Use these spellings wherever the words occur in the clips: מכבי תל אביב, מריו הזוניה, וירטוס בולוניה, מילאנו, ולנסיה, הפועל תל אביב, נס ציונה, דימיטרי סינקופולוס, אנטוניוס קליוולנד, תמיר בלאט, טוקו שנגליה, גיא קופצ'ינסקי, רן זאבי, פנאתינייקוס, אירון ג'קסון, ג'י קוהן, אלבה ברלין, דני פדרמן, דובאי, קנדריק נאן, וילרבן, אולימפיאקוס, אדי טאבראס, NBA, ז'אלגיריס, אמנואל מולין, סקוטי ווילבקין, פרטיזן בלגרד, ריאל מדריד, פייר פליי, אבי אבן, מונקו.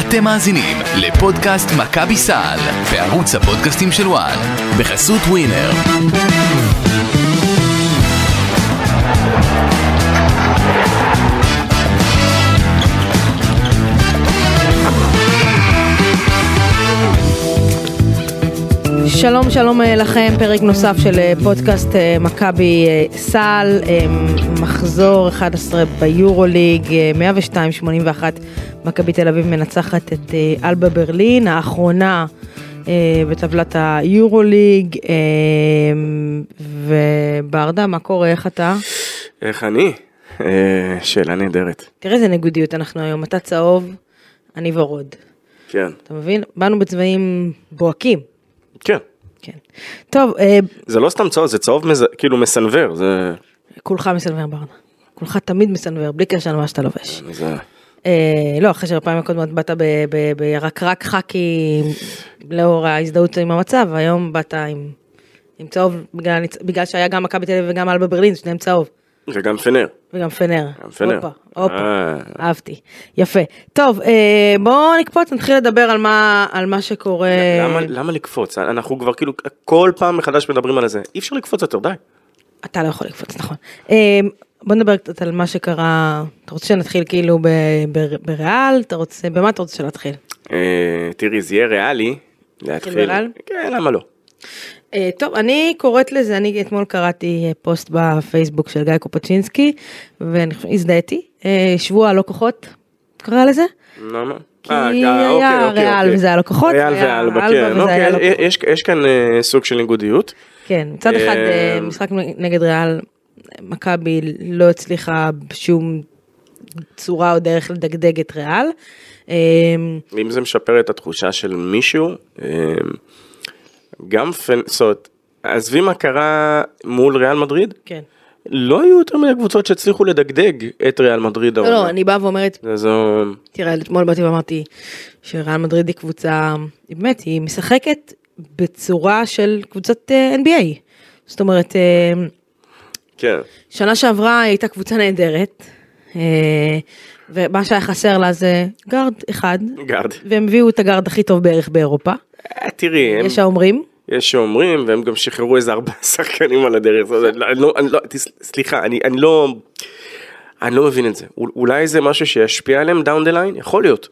אתם מאזינים לפודקאסט מכבי סל בערוץ הפודקאסטים של וואן בחסות ווינר. שלום שלום לכם, פרק נוסף של פודקאסט מכבי סל, מחזור 11 ביורוליג, 102-81 מכבי תל אביב מנצחת את אלבה ברלין, האחרונה בטבלת היורוליג. וברדה, מה קורה? איך אתה? איך אני? שאלה נהדרת. תראה איזה ניגודיות אנחנו היום, אתה צהוב, אני ורוד. כן. אתה מבין? באנו בצבעים בוהקים. כן. כן. טוב. זה לא סתם צהוב, זה צהוב כאילו מסנבר. כולך מסנבר ברנה. כולך תמיד מסנבר, בלי קשר למה שאתה לובש. לא, אחרי שהפעם הקודמת באת בירקרק חקי לאור ההזדהות עם המצב, והיום באת עם צהוב בגלל שהיה גם מכבי תל אביב וגם אלבה ברלין, שניהם צהוב. וגם פנר. וגם פנר. אופה, אהבתי. יפה. טוב, בואו נקפוץ, נתחיל לדבר על מה שקורה. למה לקפוץ? אנחנו כבר כאילו כל פעם מחדש מדברים על זה. אי אפשר לקפוץ יותר, די. אתה לא יכול לקפוץ, נכון. בואו נדבר קצת על מה שקרה. אתה רוצה שנתחיל כאילו בריאל? במה אתה רוצה שנתחיל? תראי, זה יהיה ריאלי. נתחיל בריאל? כן, למה לא? טוב, אני קוראת לזה, אני אתמול קראתי פוסט בפייסבוק של גיא קופצ'ינסקי, ואני הזדהיתי, שבוע הלקוחות, קרא לזה? למה? כי היה ריאל וזה הלקוחות, ריאל ואלבה, כן, יש כאן סוג של ניגודיות. כן, מצד אחד, משחק נגד ריאל, מכבי לא הצליחה בשום צורה או דרך לדגדג את ריאל. אם זה משפר את התחושה של מישהו, גם פנסות, עזבי מה קרה מול ריאל מדריד? כן. לא היו יותר מיני קבוצות שהצליחו לדגדג את ריאל מדריד. לא, אני באה ואומרת, תראה, אתמול באתי ואמרתי, שריאל מדריד היא קבוצה, באמת, היא משחקת בצורה של קבוצת NBA. זאת אומרת, שנה שעברה הייתה קבוצה נהדרת, ומה שהיה חסר לה זה גארד אחד, והם הביאו את הגארד הכי טוב בערך באירופה. תראי, יש שאומרים? יש שאומרים, והם גם שחררו איזה 4 שחקנים על הדרך. סליחה, אני לא מבין את זה. אולי זה משהו שישפיע עליהם דאון דה ליין? יכול להיות.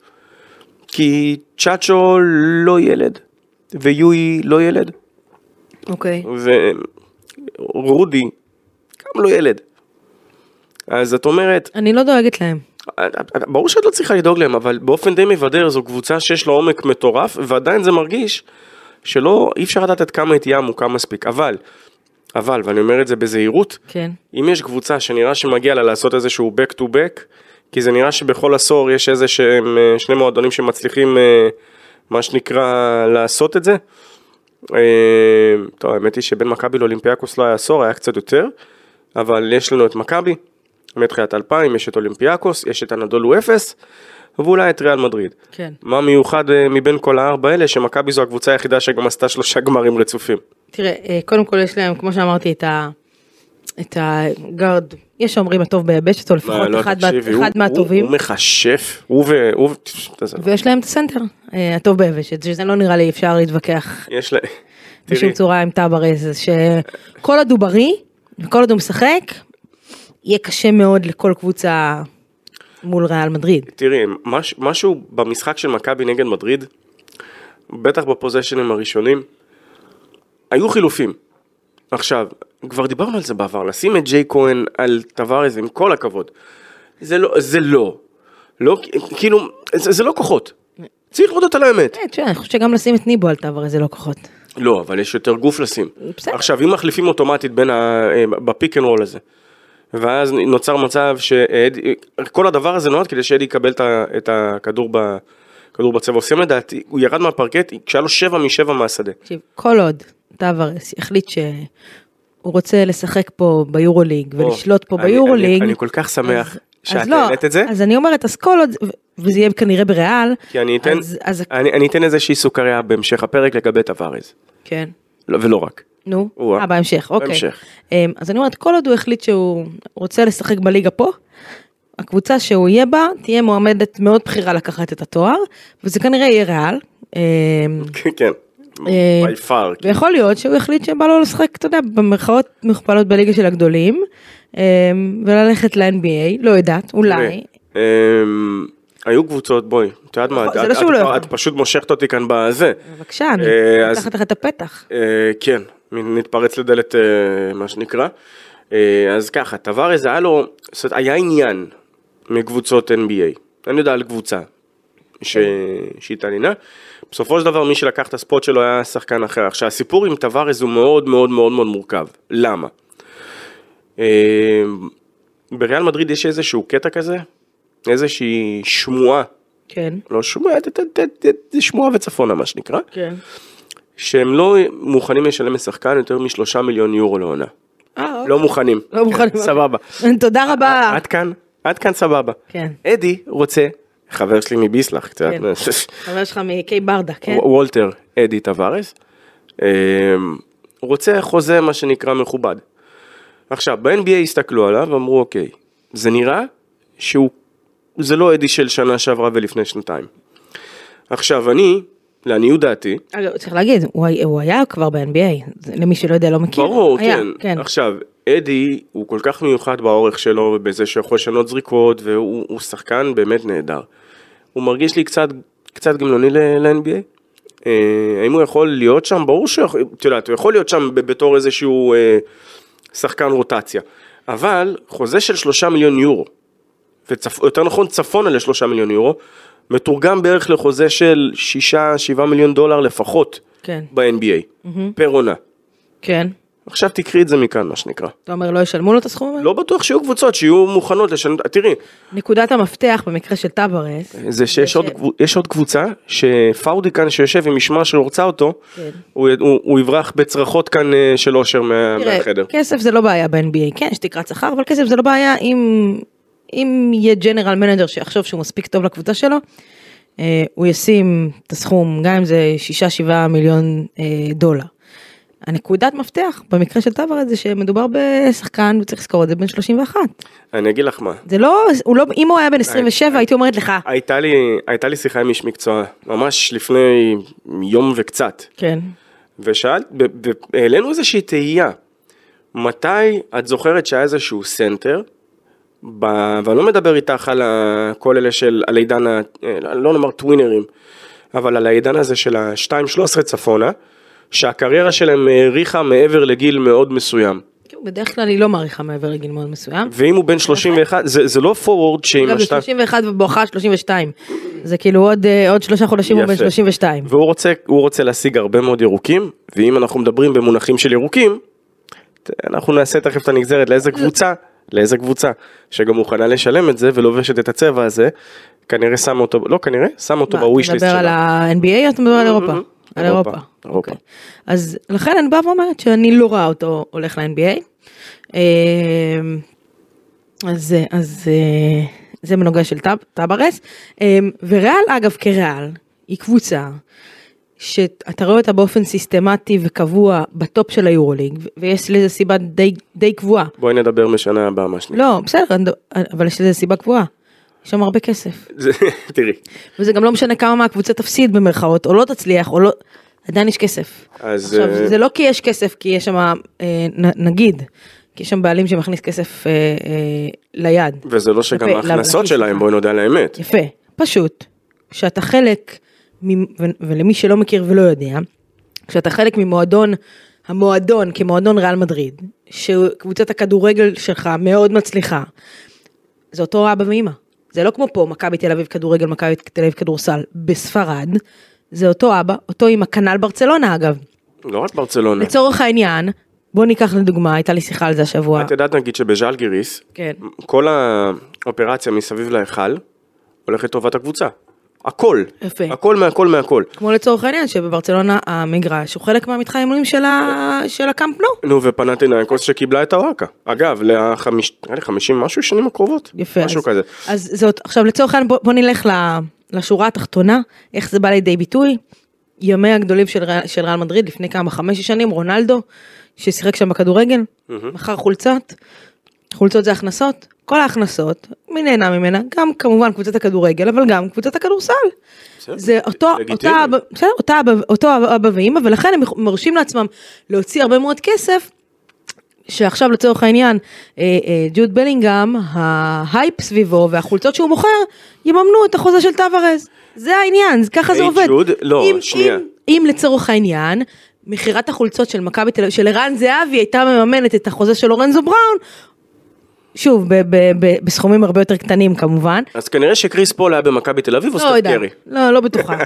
כי צ'אצ'ו לא ילד, ויואי לא ילד. אוקיי. ורודי גם לא ילד. אז את אומרת... אני לא דואגת להם. ברור שאת לא צריכה לדאוג להם, אבל באופן די מבדר זו קבוצה שיש לה עומק מטורף, ועדיין זה מרגיש שלא, אי אפשר לדעת כמה תהיה עמוקה מספיק, אבל, ואני אומר את זה בזהירות, כן. אם יש קבוצה שנראה שמגיע לה לעשות איזשהו back to back, כי זה נראה שבכל עשור יש איזה שהם שני מועדונים שמצליחים, מה שנקרא, לעשות את זה, טוב, האמת היא שבין מכבי לאולימפיאקוס לא היה עשור, היה קצת יותר, אבל יש לנו את מכבי, מתחילת 2000, יש את אולימפיאקוס, יש את אנדולו 0, ואולי את ריאל מדריד. כן. מה מיוחד מבין כל הארבע האלה, שמכבי זו הקבוצה היחידה שגם עשתה 3 גמרים רצופים. תראה, קודם כל יש להם, כמו שאמרתי, את הגארד, יש שאומרים הטוב ביבשת, או לפחות אחד מהטובים. הוא מחשף, הוא... ויש להם את הסנטר, הטוב ביבשת, שזה לא נראה לי אפשר להתווכח. יש להם, תראי. בשום צורה עם טאבראס, שכל עוד הוא בריא, וכל עוד הוא משחק, יהיה קשה מאוד לכל קבוצה מול ריאל מדריד. תראי, משהו במשחק של מכבי נגד מדריד, בטח בפוזיישנים הראשונים, היו חילופים. עכשיו, כבר דיברנו על זה בעבר, לשים את ג'י קוהן על דבר הזה, עם כל הכבוד. זה לא כוחות. צריך להודות על האמת. אני חושב שגם לשים את ניבו על דבר הזה לא כוחות. לא, אבל יש יותר גוף לשים. עכשיו, אם מחליפים אוטומטית בפיק אנד רול הזה, ואז נוצר מצב שכל הדבר הזה נועד כדי שאדי יקבל את הכדור בצבע. עושים לדעתי, הוא ירד מהפרקט, כשהיה לו 7 מ-7 מהשדה. כל עוד טאבראס החליט שהוא רוצה לשחק פה ביורוליג ולשלוט פה ביורוליג. אני כל כך שמח שאת העלית את זה. אז אני אומרת, אז כל עוד, וזה יהיה כנראה בריאל. כי אני אתן איזושהי סוכריה בהמשך הפרק לגבי טאבראס. כן. ולא רק. נו, בהמשך, אוקיי. אז אני אומרת, כל עוד הוא החליט שהוא רוצה לשחק בליגה פה, הקבוצה שהוא יהיה בה, תהיה מועמדת מאוד בחירה לקחת את התואר, וזה כנראה יהיה ריאל. כן. ויכול להיות שהוא החליט שבא לו לשחק, אתה יודע, במרכאות מכפלות בליגה של הגדולים, וללכת ל-NBA, לא יודעת, אולי. היו קבוצות, בואי, את יודעת מה, את פשוט מושכת אותי כאן בזה. בבקשה, אני מתחת לך את הפתח. כן, נתפרץ לדלת, מה שנקרא. אז ככה, טאבראס היה עניין מקבוצות NBA, אני יודע על קבוצה שהתעניינה, בסופו של דבר מי שלקח את הספוט שלו היה שחקן אחר. עכשיו הסיפור עם טאבראס הוא מאוד מאוד מאוד מאוד מורכב. למה? בריאל מדריד יש איזשהו קטע כזה, איזושהי שמועה, כן, לא שמועה, שמועה וצפונה מה שנקרא, כן, שהם לא מוכנים לשלם לשחקן יותר מ3 מיליון יורו לעונה. לא מוכנים. לא מוכנים. סבבה. תודה רבה. עד כאן סבבה. כן. אדי רוצה, חבר שלי מביסלח קצת. חבר שלך מקי ברדה, כן? וולטר, אדי טאבראס, רוצה חוזה מה שנקרא מכובד. עכשיו, ב-NBA הסתכלו עליו ואמרו, אוקיי, זה נראה שהוא, זה לא אדי של שנה שעברה ולפני שנתיים. עכשיו, לעניות דעתי. צריך להגיד, הוא היה כבר ב-NBA, למי שלא יודע, לא מכיר. ברור, כן. עכשיו, אדי הוא כל כך מיוחד באורך שלו, בזה שיכול לשנות זריקות, והוא שחקן באמת נהדר. הוא מרגיש לי קצת גמלוני ל-NBA. האם הוא יכול להיות שם? ברור הוא יכול להיות שם בתור איזשהו שחקן רוטציה. אבל חוזה של 3 מיליון יורו, יותר נכון צפונה ל3 מיליון יורו, מתורגם בערך לחוזה של 6-7 מיליון דולר לפחות ב-NBA, פר עונה. כן. עכשיו תקרי את זה מכאן, מה שנקרא. אתה אומר, לא ישלמו לו את הסכום הזה? לא בטוח שיהיו קבוצות, שיהיו מוכנות לשלם, תראי. נקודת המפתח במקרה של טאבראס. זה שיש עוד קבוצה, שפאודי כאן שיושב עם משמע שרוצה אותו, הוא יברח בצרכות כאן של אושר מהחדר. כסף זה לא בעיה ב-NBA, כן, שתקרת שכר, אבל כסף זה לא בעיה אם יהיה ג'נרל מנג'ר שיחשוב שהוא מספיק טוב לקבוצה שלו, הוא ישים את הסכום, גם אם זה 6-7 מיליון דולר. הנקודת מפתח במקרה של טאבראס זה שמדובר בשחקן, וצריך לזכור את זה, בן 31. אני אגיד לך מה. זה לא, אם הוא היה בן 27, הייתי אומרת לך. הייתה לי שיחה עם איש מקצוע, ממש לפני יום וקצת. כן. ושאלת, העלינו איזושהי תהייה, מתי את זוכרת שהיה איזשהו סנטר, ואני לא מדבר איתך על כל אלה של, על העידן, לא נאמר טווינרים, אבל על העידן הזה של ה-2-13 צפונה, שהקריירה שלהם מעריכה מעבר לגיל מאוד מסוים. בדרך כלל היא לא מעריכה מעבר לגיל מאוד מסוים. ואם הוא בן 31, זה לא פורוורד שעם השתה... 31 ובאוחה 32. זה כאילו עוד 3 חודשים הוא בן 32. והוא רוצה להשיג הרבה מאוד ירוקים, ואם אנחנו מדברים במונחים של ירוקים, אנחנו נעשה תכף את הנגזרת לאיזה קבוצה, שגם מוכנה לשלם את זה, ולובשת את הצבע הזה, כנראה שם אותו, לא כנראה, שם אותו בווישליסט שלה. אתה מדבר על ה-NBA או אתה מדבר על אירופה? על אירופה. אז לכן אני באה ואומרת שאני לא רואה אותו הולך ל-NBA, אז זה מנוגע של טאבראס, וריאל אגב כריאל, היא קבוצה, שאתה רואה אותה באופן סיסטמטי וקבוע בטופ של היורוליג, ויש לזה סיבה די קבועה. בואי נדבר משנה הבאה, מה שנקרא. לא, בסדר, אבל יש לזה סיבה קבועה. יש שם הרבה כסף. תראי. וזה גם לא משנה כמה מהקבוצה תפסיד במרכאות, או לא תצליח, או לא... עדיין יש כסף. עכשיו, זה לא כי יש כסף, כי יש שם, נגיד, כי יש שם בעלים שמכניס כסף ליד. וזה לא שגם ההכנסות שלהם, בואי נודע לאמת. יפה, פשוט, שאתה חלק... ולמי שלא מכיר ולא יודע, כשאתה חלק ממועדון, המועדון כמועדון ריאל מדריד, שקבוצת הכדורגל שלך מאוד מצליחה, זה אותו אבא ואמא. זה לא כמו פה, מכבי תל אביב כדורגל, מכבי תל אביב כדורסל, בספרד, זה אותו אבא, אותו אמא, כנ"ל ברצלונה אגב. לא רק ברצלונה. לצורך העניין, בוא ניקח לדוגמה, הייתה לי שיחה על זה השבוע. את יודעת נגיד שבז'אלגיריס, כן. כל האופרציה מסביב להיכל, הולכת טובת הקבוצה. הכל, יפה. הכל מהכל מהכל. כמו לצורך העניין שבברצלונה המגרש הוא חלק מהמתחם האימונים של הקמפ נו. נו ופנאתינייקוס שקיבלה את האוואקה. אגב, ל-50 משהו שנים הקרובות. יפה. משהו כזה. אז זאת, עכשיו לצורך העניין בוא נלך לשורה התחתונה, איך זה בא לידי ביטוי. ימי הגדולים של ריאל מדריד לפני כמה 5 שנים, רונלדו ששיחק שם בכדורגל, מכר חולצות זה הכנסות, כל ההכנסות, מי נהנה ממנה? גם כמובן קבוצת הכדורגל, אבל גם קבוצת הכדורסל. זה אותו אבא ואמא, ולכן הם מרשים לעצמם להוציא הרבה מאוד כסף, שעכשיו לצורך העניין, ג'וד בלינגהם, ההייפ סביבו והחולצות שהוא מוכר, יממנו את החוזה של טאבראס. זה העניין, ככה זה עובד. אם לצורך העניין, מחירת החולצות של מכבי תל אביב, של רן זאבי הייתה מממנת את החוזה של לורנזו בראון, שוב, בסכומים הרבה יותר קטנים כמובן. אז כנראה שקריס פול היה במכבי תל אביב או סטף קרי? לא בטוחה.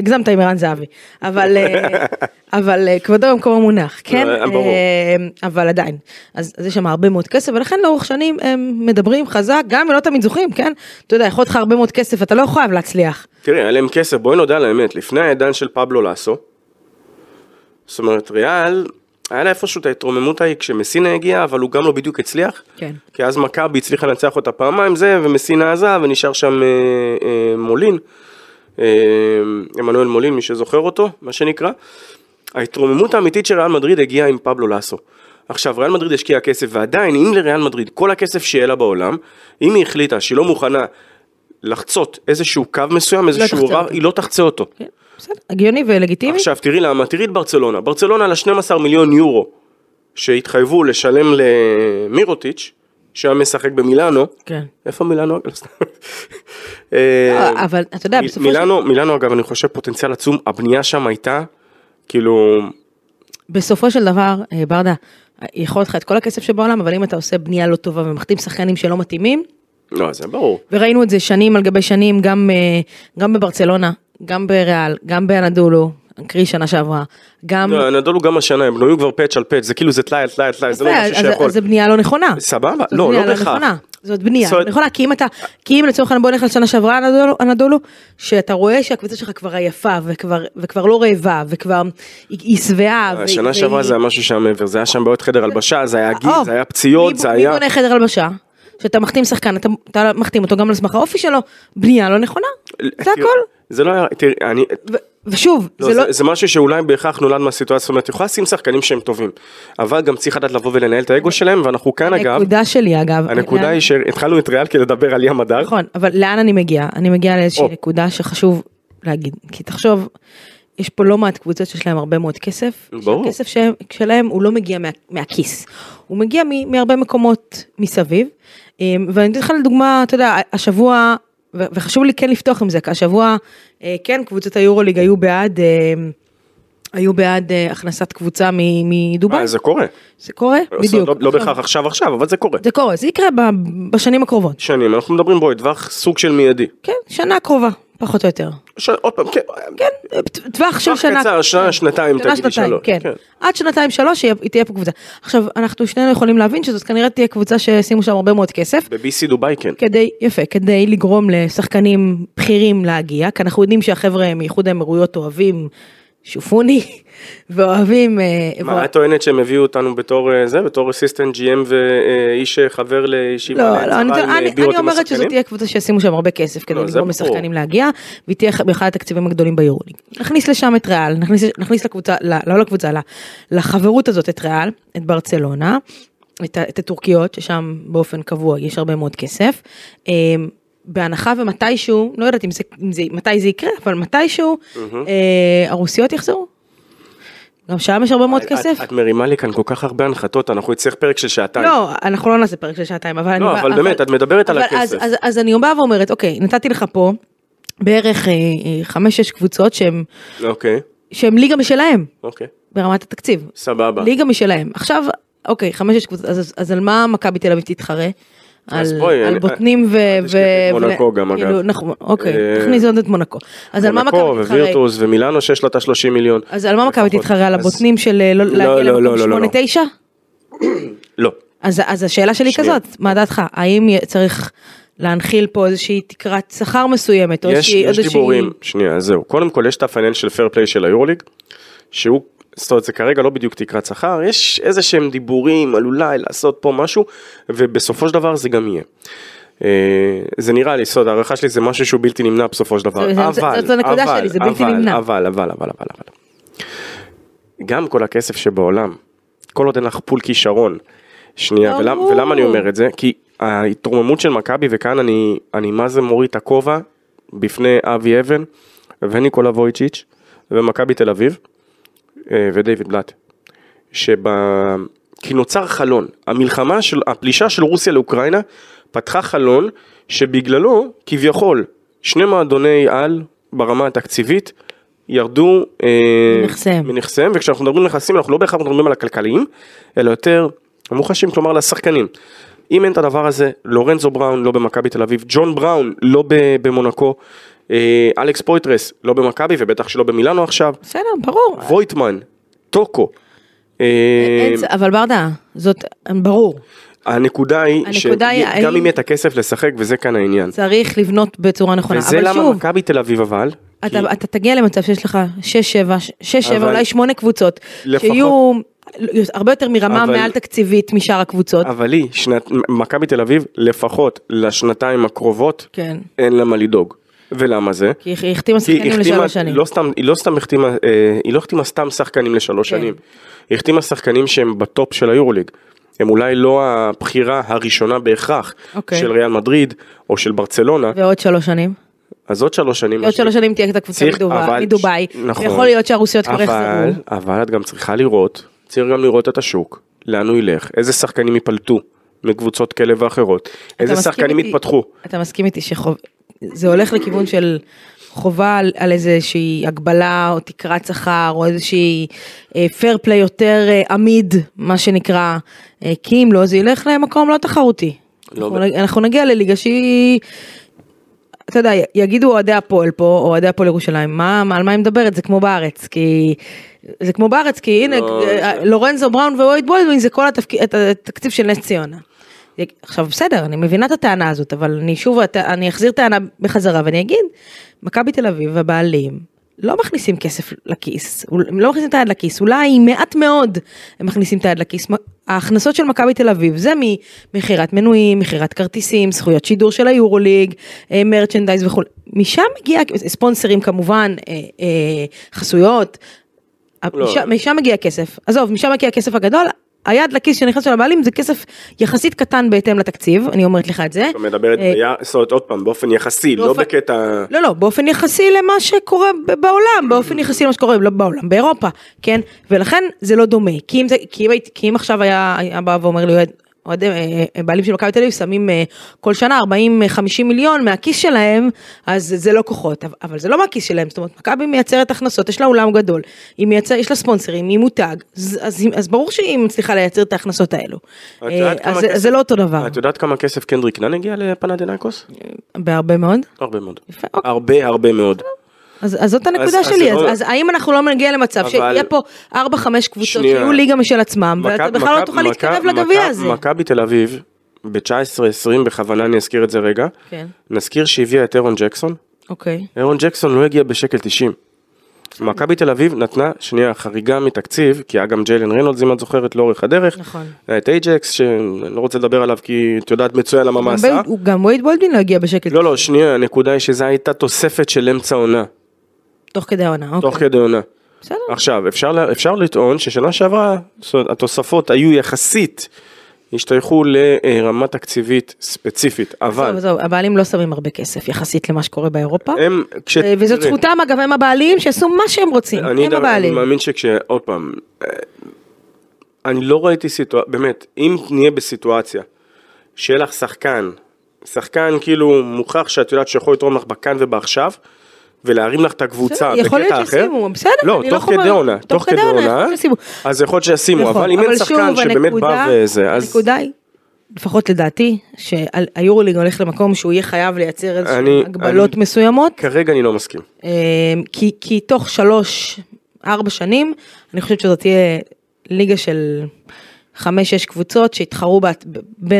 הגזמת עם רן זאבי. אבל כבודו במקום המונח, כן? אבל עדיין. אז יש שם הרבה מאוד כסף, ולכן לאורך שנים הם מדברים חזק, גם ולא תמיד זוכים, כן? אתה יודע, יכול לך הרבה מאוד כסף, אתה לא חייב להצליח. תראי, היה להם כסף, בואי נודע על האמת, לפני העידן של פבלו לאסו, זאת אומרת, ריאל... היה לה איפשהו את ההתרוממות ההיא כשמסינה הגיעה, אבל הוא גם לא בדיוק הצליח. כן. כי אז מכבי הצליחה לנצח אותה פעמיים זה, ומסינה עזב, ונשאר שם מולין, אמנואל מולין, מי שזוכר אותו, מה שנקרא. ההתרוממות האמיתית של ריאל מדריד הגיעה עם פבלו לאסו. עכשיו, ריאל מדריד השקיעה כסף, ועדיין, אם לריאל מדריד, כל הכסף שיהיה לה בעולם, אם היא החליטה שהיא לא מוכנה לחצות איזשהו קו מסוים, איזשהו רב, היא לא תחצה אותו. כן. הגיוני ולגיטימי. עכשיו תראי למה, תראי את ברצלונה. ברצלונה ל-12 מיליון יורו שהתחייבו לשלם למירוטיץ' שהיה משחק במילאנו. כן. איפה מילאנו? אבל אתה יודע, בסופו של... מילאנו אגב אני חושב פוטנציאל עצום, הבנייה שם הייתה כאילו... בסופו של דבר, ברדה, יכול לך את כל הכסף שבעולם, אבל אם אתה עושה בנייה לא טובה ומחתים שחקנים שלא מתאימים... לא, זה ברור. וראינו את זה שנים על גבי שנים, גם בברצלונה. גם בריאל, גם באנדולו, קרי שנה שעברה, גם... לא, אנדולו גם השנה, הם לא יהיו כבר פאץ' על פאץ', זה כאילו זה טלאי, זה לא משהו שיכול. אז זה בנייה לא נכונה. סבבה, לא בכך. זאת בנייה לא נכונה, כי אם לצורך הנבוא נכנס שנה שעברה אנדולו, שאתה רואה שהקבוצה שלך כבר עייפה, וכבר לא רעבה, וכבר היא שבעה. השנה שעברה זה היה משהו שם מעבר, זה היה שם בעוד חדר הלבשה, זה היה גיל, זה היה פציעות, זה היה... מי בונה חדר הלבשה? שאתה מחתים שחקן, אתה מחתים אותו גם לסמך האופי שלו, בנייה לא נכונה, זה הכל. זה לא היה, תראי, אני... ושוב, זה לא... זה משהו שאולי בהכרח נולד מהסיטואציה, זאת אומרת, יכולה לשים שחקנים שהם טובים, אבל גם צריך לדעת לבוא ולנהל את האגו שלהם, ואנחנו כאן אגב... הנקודה שלי אגב... הנקודה היא שהתחלנו את ריאל כדי לדבר על ים הדר. נכון, אבל לאן אני מגיעה? אני מגיעה לאיזושהי נקודה שחשוב להגיד, כי תחשוב... יש פה לא מעט קבוצות שיש להם הרבה מאוד כסף, שהכסף שלהם הוא לא מגיע מהכיס, הוא מגיע מהרבה מקומות מסביב, ואני אתן לך לדוגמה, אתה יודע, השבוע, וחשוב לי כן לפתוח עם זה, כי השבוע, כן, קבוצות היורוליג היו בעד הכנסת קבוצה מדובר. זה קורה. זה קורה, בדיוק. לא בכך עכשיו, אבל זה קורה. זה קורה, זה יקרה בשנים הקרובות. שנים, אנחנו מדברים בו, דווח סוג של מיידי. כן, שנה הקרובה. פחות או יותר. עוד פעם, כן. טווח של שנה. טווח קצר, שנתיים, תגידי שלוש. כן. עד שנתיים שלוש, היא תהיה פה קבוצה. עכשיו, אנחנו שנינו יכולים להבין שזאת כנראה תהיה קבוצה ששימו שם הרבה מאוד כסף. בביסי דוביי, כן. כדי לגרום לשחקנים בכירים להגיע, כי אנחנו יודעים שהחבר'ה מייחוד האמירויות אוהבים שופוני, ואוהבים... מה, את טוענת שהם הביאו אותנו בתור אסיסטנט GM ואיש חבר לישיבה? לא, אני אומרת שזו תהיה קבוצה שישימו שם הרבה כסף כדי לגרום לשחקנים להגיע, והיא תהיה באחד התקציבים הגדולים ביורוליג. נכניס לשם את ריאל, נכניס לקבוצה, לא לקבוצה, לחברות הזאת את ריאל, את ברצלונה, את הטורקיות, ששם באופן קבוע יש הרבה מאוד כסף, בהנחה ומתישהו, לא יודעת מתי זה יקרה, אבל מתישהו הרוסיות יחזרו. גם שם יש הרבה מאוד כסף. את מרימה לי כאן כל כך הרבה הנחתות, אנחנו נצטרך פרק של שעתיים. לא, אנחנו לא נעשה פרק של שעתיים, אבל... לא, אבל באמת, את מדברת על הכסף. אז אני באה ואומרת, אוקיי, נתתי לך פה בערך 5-6 קבוצות שהם ליגה משלהם. אוקיי. ברמת התקציב. סבבה. ליגה משלהם. עכשיו, אוקיי, 5-6 קבוצות, אז על מה מכבי תל אביב תתחרה? על בוטנים מונקו גם אגב. אוקיי, תכניס עוד את מונקו. מונקו ווירטוס ומילאנו שיש לה את 30 מיליון. אז על מה מכבי תתחרה? על הבוטנים של להגיע למקום 8-9? לא. אז השאלה שלי כזאת, מה דעתך? האם צריך להנחיל פה איזושהי תקרת שכר מסוימת? יש דיבורים, שנייה, זהו. קודם כל יש את הפנן של פייר פליי של היורוליג, שהוא זאת אומרת, זה כרגע לא בדיוק תקרת שכר, יש איזה שהם דיבורים על אולי לעשות פה משהו, ובסופו של דבר זה גם יהיה. זה נראה לי, סוד, הערכה שלי זה משהו שהוא בלתי נמנע בסופו של דבר. זאת הנקודה שלי, זה בלתי נמנע. אבל. גם כל הכסף שבעולם, כל עוד אין לך פול כישרון, שנייה, ולמה אני אומר את זה? כי ההתרוממות של מכבי, וכאן אני מה זה מוריד את הכובע בפני אבי אבן וניקולה וויצ'יץ' ומכבי תל אביב ודייוויד בלאט, כי נוצר חלון. המלחמה של הפלישה של רוסיה לאוקראינה פתחה חלון שבגללו כביכול שני מועדוני על ברמה התקציבית ירדו מנכסיהם, וכשאנחנו מדברים נכסים אנחנו לא בהכרח מדברים על הכלכליים אלא יותר המוחשים, כלומר לשחקנים. אם אין את הדבר הזה, לורנזו בראון לא במכבי תל אביב, ג'ון בראון לא במונקו, אלכס פויטרס לא במכבי ובטח שלא במילאנו עכשיו. בסדר, ברור. וויטמן, טוקו. אבל ברדה, זאת ברור. הנקודה היא שגם אם יהיה את הכסף לשחק, וזה כאן העניין. צריך לבנות בצורה נכונה. וזה למה מכבי תל אביב אבל... אתה תגיע למצב שיש לך 6-7, אולי 8 קבוצות, שיהיו... הרבה יותר מרמה מעל תקציבית משאר הקבוצות. אבל היא, מכבי תל אביב, לפחות לשנתיים הקרובות, אין למה לדאוג. ולמה זה? כי היא החתימה שחקנים לשלוש שנים. היא לא החתימה סתם שחקנים לשלוש שנים. היא החתימה שחקנים שהם בטופ של היורוליג. הם אולי לא הבחירה הראשונה בהכרח של ריאל מדריד או של ברצלונה. ועוד 3 שנים. אז עוד 3 שנים. עוד 3 שנים תהיה את הקבוצה מדוביי. יכול להיות שהרוסיות כבר יחזרו. אבל את גם צריכה לראות. צריך גם לראות את השוק, לאן הוא ילך, איזה שחקנים ייפלטו מקבוצות כאלה ואחרות, איזה שחקנים יתפתחו. אתה מסכים איתי שזה הולך לכיוון של חובה על איזושהי הגבלה או תקרת שכר או איזושהי פייר פליי יותר עמיד, מה שנקרא, כי אם לא זה ילך למקום לא תחרותי. אנחנו נגיע לליגה שהיא... אתה יודע, יגידו אוהדי הפועל פה, או אוהדי הפועל ירושלים, על מה היא מדברת? זה כמו בארץ, כי... זה כמו בארץ, כי הנה, לורנזו בראון ואוהד בולדווין, זה כל התקציב של נס ציונה. עכשיו, בסדר, אני מבינה את הטענה הזאת, אבל אני שוב, אני אחזיר טענה בחזרה, ואני אגיד, מכבי תל אביב והבעלים, לא מכניסים כסף לכיס, הם לא מכניסים את היד לכיס, אולי מעט מאוד הם מכניסים את היד לכיס. ההכנסות של מכבי תל אביב זה ממכירת מנויים, מכירת כרטיסים, זכויות שידור של היורוליג, מרצ'נדייז וכו'. משם מגיע, ספונסרים כמובן, חסויות, משם מגיע כסף. עזוב, משם מגיע כסף הגדול, היד לכיס שנכנס של הבעלים זה כסף יחסית קטן בהתאם לתקציב, אני אומרת לך את זה. אתה מדברת, עוד פעם, באופן יחסי, לא בקטע... לא, באופן יחסי למה שקורה בעולם, באופן יחסי למה שקורה בעולם, באירופה, כן? ולכן זה לא דומה, כי אם עכשיו היה בא ואומר לי, הבעלים של מכבי תל אביב שמים כל שנה 40-50 מיליון מהכיס שלהם, אז זה לא כוחות, אבל זה לא מהכיס שלהם, זאת אומרת, מכבי מייצרת הכנסות, יש לה אולם גדול, יש לה ספונסרים, היא מותג, אז ברור שהיא מצליחה לייצר את ההכנסות האלו. אז זה לא אותו דבר. את יודעת כמה כסף קנדריק נאן הגיע לפנאתינייקוס? בהרבה מאוד. הרבה מאוד. הרבה מאוד. אז זאת הנקודה שלי, אז האם אנחנו לא נגיע למצב שיהיה פה 4-5 קבוצות שיהיו ליגה משל עצמם, ואתה בכלל לא תוכל להתקרב לגביע הזה. מכבי תל אביב, ב-19-20 בכוונה אני אזכיר את זה רגע, נזכיר שהביאה את אירון ג'קסון, אירון ג'קסון לא הגיע בשקל 90, מכבי תל אביב נתנה שנייה חריגה מתקציב, כי היה גם ג'אלן ריינולדס, אם את זוכרת, לאורך הדרך, את אייג'קס, שאני לא רוצה לדבר עליו, כי את יודעת מצויה למה מעשה. הוא גם וייד בולדווין לא הגיע בשקל 90. לא, שנייה, הנקודה היא שזו הייתה תוספת של אמצע עונה. תוך כדי עונה. תוך כדי עונה. עכשיו, אפשר לטעון ששנה שעברה, התוספות היו יחסית, השתייכו לרמה תקציבית ספציפית, אבל... הבעלים לא שמים הרבה כסף יחסית למה שקורה באירופה, וזאת זכותם, אגב, הם הבעלים שעשו מה שהם רוצים, הם הבעלים. אני מאמין עוד פעם, אני לא ראיתי סיטואציה, באמת, אם נהיה בסיטואציה, שיהיה לך שחקן כאילו מוכח שאת יודעת שיכול לתרום לך בכאן ובעכשיו, ולהרים לך את הקבוצה בקטע אחר, לא, תוך כדי עונה, אז יכול להיות שישימו, אבל אם אין שחקן שבאמת בא וזה, אז... הנקודה היא, לפחות לדעתי, שהיורוליג הולך למקום שהוא יהיה חייב לייצר איזושהי הגבלות מסוימות. כרגע אני לא מסכים. כי תוך 3-4 שנים, אני חושבת שזאת תהיה ליגה של 5-6 קבוצות שהתחרו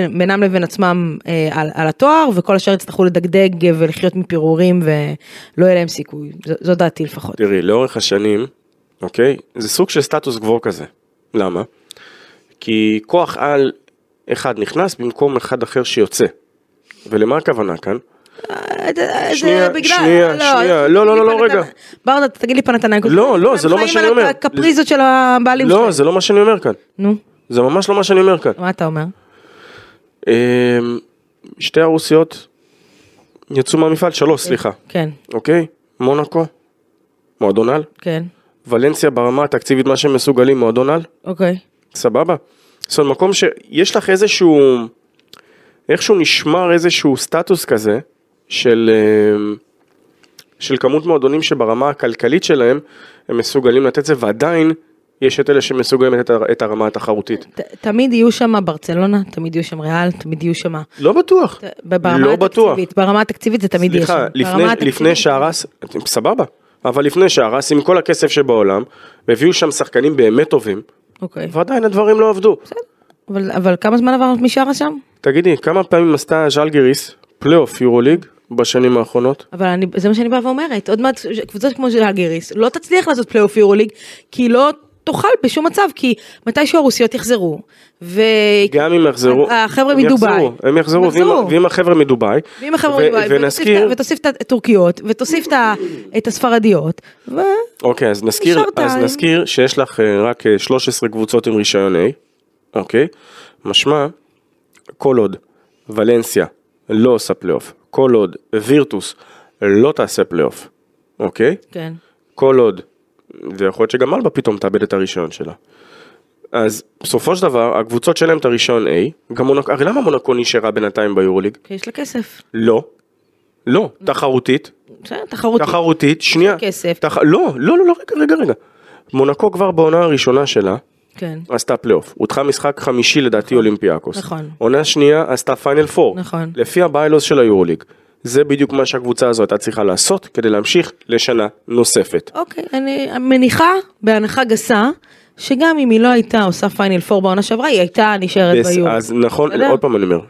בינם לבין עצמם על התואר, וכל השאר יצטרכו לדגדג ולחיות מפירורים ולא יהיה להם סיכוי. זו דעתי לפחות. תראי, לאורך השנים, אוקיי, זה סוג של סטטוס גבוה כזה. למה? כי כוח על אחד נכנס במקום אחד אחר שיוצא. ולמה הכוונה כאן? שנייה, לא, רגע. ברדה, תגיד לי פנאתינייקוס. לא, זה לא מה שאני אומר. הקפריזות של הבעלים שלהם. לא, זה לא מה שאני אומר כאן. נו. זה ממש לא מה שאני אומר כאן. מה אתה אומר? שתי הרוסיות יצאו מהמפעל, שלוש, סליחה. כן. אוקיי? מונקו, מועדונל. כן. ולנסיה ברמה התקציבית, מה שהם מסוגלים, מועדונל. אוקיי. סבבה. זאת אומרת, מקום שיש לך איזשהו, איכשהו נשמר איזשהו סטטוס כזה, של כמות מועדונים שברמה הכלכלית שלהם, הם מסוגלים לתת זה, ועדיין יש את אלה שמסוגלים את הרמה התחרותית. תמיד יהיו שם ברצלונה, תמיד יהיו שם ריאל, תמיד יהיו שם... לא בטוח. לא בטוח. ברמה התקציבית זה תמיד יהיה שם. סליחה, לפני שהרס, סבבה, אבל לפני שהרס, עם כל הכסף שבעולם, הביאו שם שחקנים באמת טובים, ועדיין הדברים לא עבדו. אבל כמה זמן עבר משהרס שם? תגידי, כמה פעמים עשתה ז'אלגיריס, פלייאוף יורוליג, בשנים האחרונות. אבל זה מה שאני באה ואומרת, עוד מעט קבוצות כמו ז'אלגיריס, לא תצליח לעשות פלייאוף יורוליג, כי לא תוכל בשום מצב, כי מתישהו הרוסיות יחזרו. גם אם יחזרו. החבר'ה מדובאי. הם יחזרו, ואם החבר'ה מדובאי. ואם החבר'ה מדובאי, ותוסיף את הטורקיות, ותוסיף את הספרדיות. אוקיי, אז נזכיר שיש לך רק 13 קבוצות עם רישיוני, אוקיי? משמע, כל עוד ולנסיה לא עושה פלייאוף, כל עוד וירטוס לא תעשה פלייאוף, אוקיי? כן. כל עוד, ויכול להיות שגם אלבה פתאום תאבד את הרישיון שלה. אז בסופו של דבר, הקבוצות שלהם את הרישיון A, גם מונקו, הרי למה מונקו נשארה בינתיים ביורוליג? כי יש לה כסף. לא. לא, תחרותית. תחרותית. תחרותית, שנייה. כסף. לא, לא, לא, רגע. מונקו כבר בעונה הראשונה שלה, עשתה פלייאוף, הודחה משחק חמישי לדעתי אולימפיאקוס, עונה שנייה עשתה פיינל פור, לפי הביילוס של היורוליג, זה בדיוק מה שהקבוצה הזאת הייתה צריכה לעשות כדי להמשיך לשנה נוספת. אוקיי, אני מניחה בהנחה גסה שגם אם היא לא הייתה עושה פיינל פור בעונה שעברה, היא הייתה נשארת ביורוליג. אז נכון, עוד פעם אני אומר,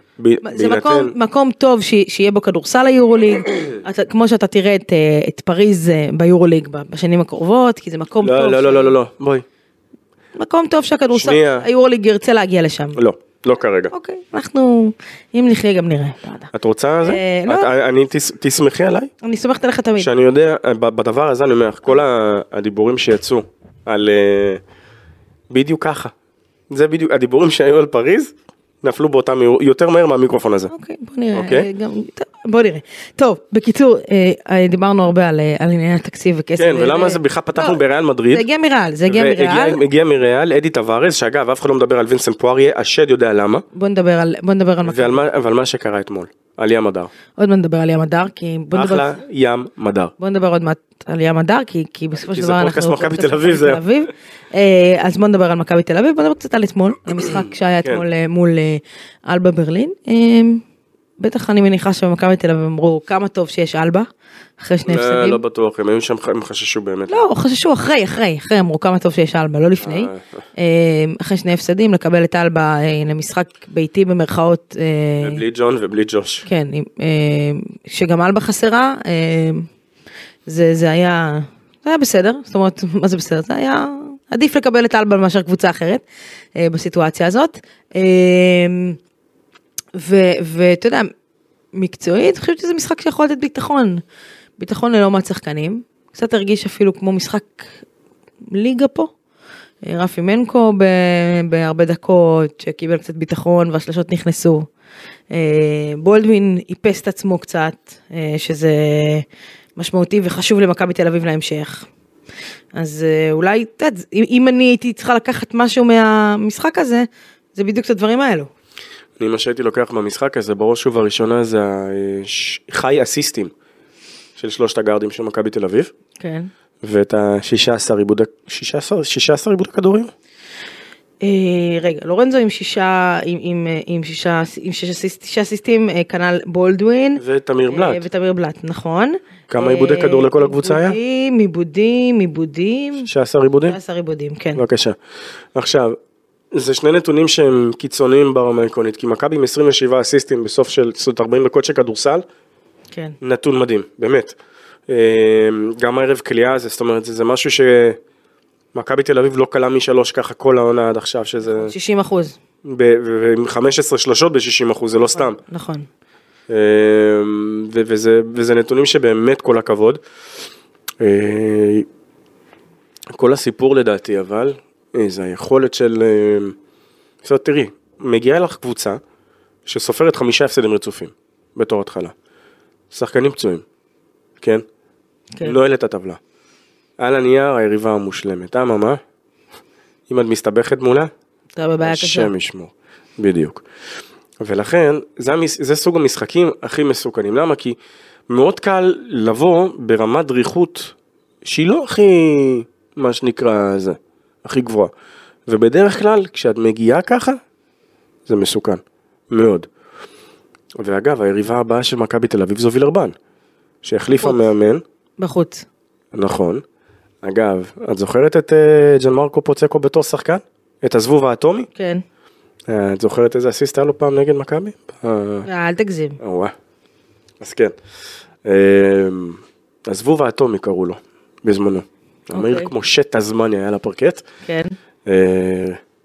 זה מקום טוב שיהיה בו כדורסל ליורוליג, כמו שאתה תראה את פריז ביורוליג בשנים הקרובות, כי זה מקום טוב. לא, בואי. מקום טוב שהכדורסל, היורוליג ירצה להגיע לשם. לא, לא כרגע. אוקיי, אנחנו, אם נחיה גם נראה. את רוצה זה? לא. תסמכי עליי? אני סומכת עליך תמיד. שאני יודע, בדבר הזה אני אומר, כל הדיבורים שיצאו על, בדיוק ככה. זה בדיוק, הדיבורים שהיו על פריז, נפלו באותה יותר מהר מהמיקרופון הזה. אוקיי, בוא נראה. בוא נראה. טוב, בקיצור, דיברנו הרבה על ענייני התקציב וכסף. כן, ולמה זה בכלל פתחנו בריאל מדריד. זה הגיע מריאל, הגיע מריאל, אדי טאבראס, שאגב, אף אחד לא מדבר על וינסנט פואריה, השד יודע למה. בוא נדבר על ועל מה שקרה אתמול, על ים הדר. עוד מעט נדבר על ים הדר, כי... אחלה ים הדר. בוא נדבר עוד מעט על ים הדר, כי בסופו של דבר אנחנו... כי זה פודקאסט מכבי תל אביב, זהו. אז בוא נדבר על מכבי תל אביב, בוא נדבר קצת על אתמול, על המשחק שהיה אתמול מול אלבה ברלין. בטח אני מניחה שבמכבי תל אביב אמרו כמה טוב שיש אלבה, אחרי שני הפסדים. לא בטוח, הם היו שם, הם חששו באמת. לא, חששו אחרי אמרו כמה טוב שיש אלבה, לא לפני. אחרי שני הפסדים, לקבל את אלבה למשחק ביתי במרכאות. ובלי ג'ון ובלי ג'וש. כן, שגם אלבה חסרה, זה היה בסדר, זאת אומרת, מה זה בסדר? זה היה עדיף לקבל את אלבה מאשר קבוצה אחרת, בסיטואציה הזאת. ואתה יודע, מקצועית, אני חושבת שזה משחק שיכול לתת ביטחון. ביטחון ללא מהשחקנים. קצת הרגיש אפילו כמו משחק ליגה פה. רפי מנקו בהרבה דקות, שקיבל קצת ביטחון והשלשות נכנסו. בולדווין איפס את עצמו קצת, שזה משמעותי וחשוב למכבי תל אביב להמשך. אז אולי, אם אני הייתי צריכה לקחת משהו מהמשחק הזה, זה בדיוק את הדברים האלו. אני מה שהייתי לוקח במשחק הזה, בראש ובראשונה זה חי אסיסטים של שלושת הגארדים של מכבי תל אביב. כן. ואת ה-16 עיבודי, 16 עיבודי כדורים? רגע, לורנזו עם 6 אסיסטים, כנ"ל בולדווין. ותמיר בלט. ותמיר בלט, נכון. כמה עיבודי כדור לכל הקבוצה היה? עיבודים. 16 עיבודים? 16 עיבודים, כן. בבקשה. עכשיו, זה שני נתונים שהם קיצוניים ברמה העקרונית, כי מכבי עם 27 אסיסטים בסוף של 40 דקות של כדורסל, כן. נתון מדהים, באמת. גם הערב קליעה, זאת אומרת, זה משהו שמכבי תל אביב לא קלה משלוש ככה כל העונה עד עכשיו, שזה... 60%. ועם 15 שלושות ב-60%, זה לא סתם. נכון. וזה נתונים שבאמת כל הכבוד. כל הסיפור לדעתי, אבל... איזו היכולת של... תראי, מגיעה לך קבוצה שסופרת 5 הפסדים רצופים, בתור התחלה. שחקנים פצועים, כן? כן. לא העלית הטבלה. על הנייר, היריבה המושלמת. אממה, אם את מסתבכת מולה, אתה בבעיה קשה. שם ישמור, בדיוק. ולכן, זה סוג המשחקים הכי מסוכנים. למה? כי מאוד קל לבוא ברמת דריכות שהיא לא הכי, מה שנקרא, זה, הכי גבוהה. ובדרך כלל, כשאת מגיעה ככה, זה מסוכן. מאוד. ואגב, היריבה הבאה של מכבי תל אביב זו וילרבן, שהחליפה מאמן. בחוץ. נכון. אגב, את זוכרת את ג'אן מרקו פוצ'קו בתור שחקן? את הזבוב האטומי? כן. את זוכרת איזה אסיסט היה לו פעם נגד מכבי? אל תגזים. וואה. אז כן. הזבוב האטומי קראו לו, בזמנו. אמיר כמו שטה זמני היה לפרקט. כן.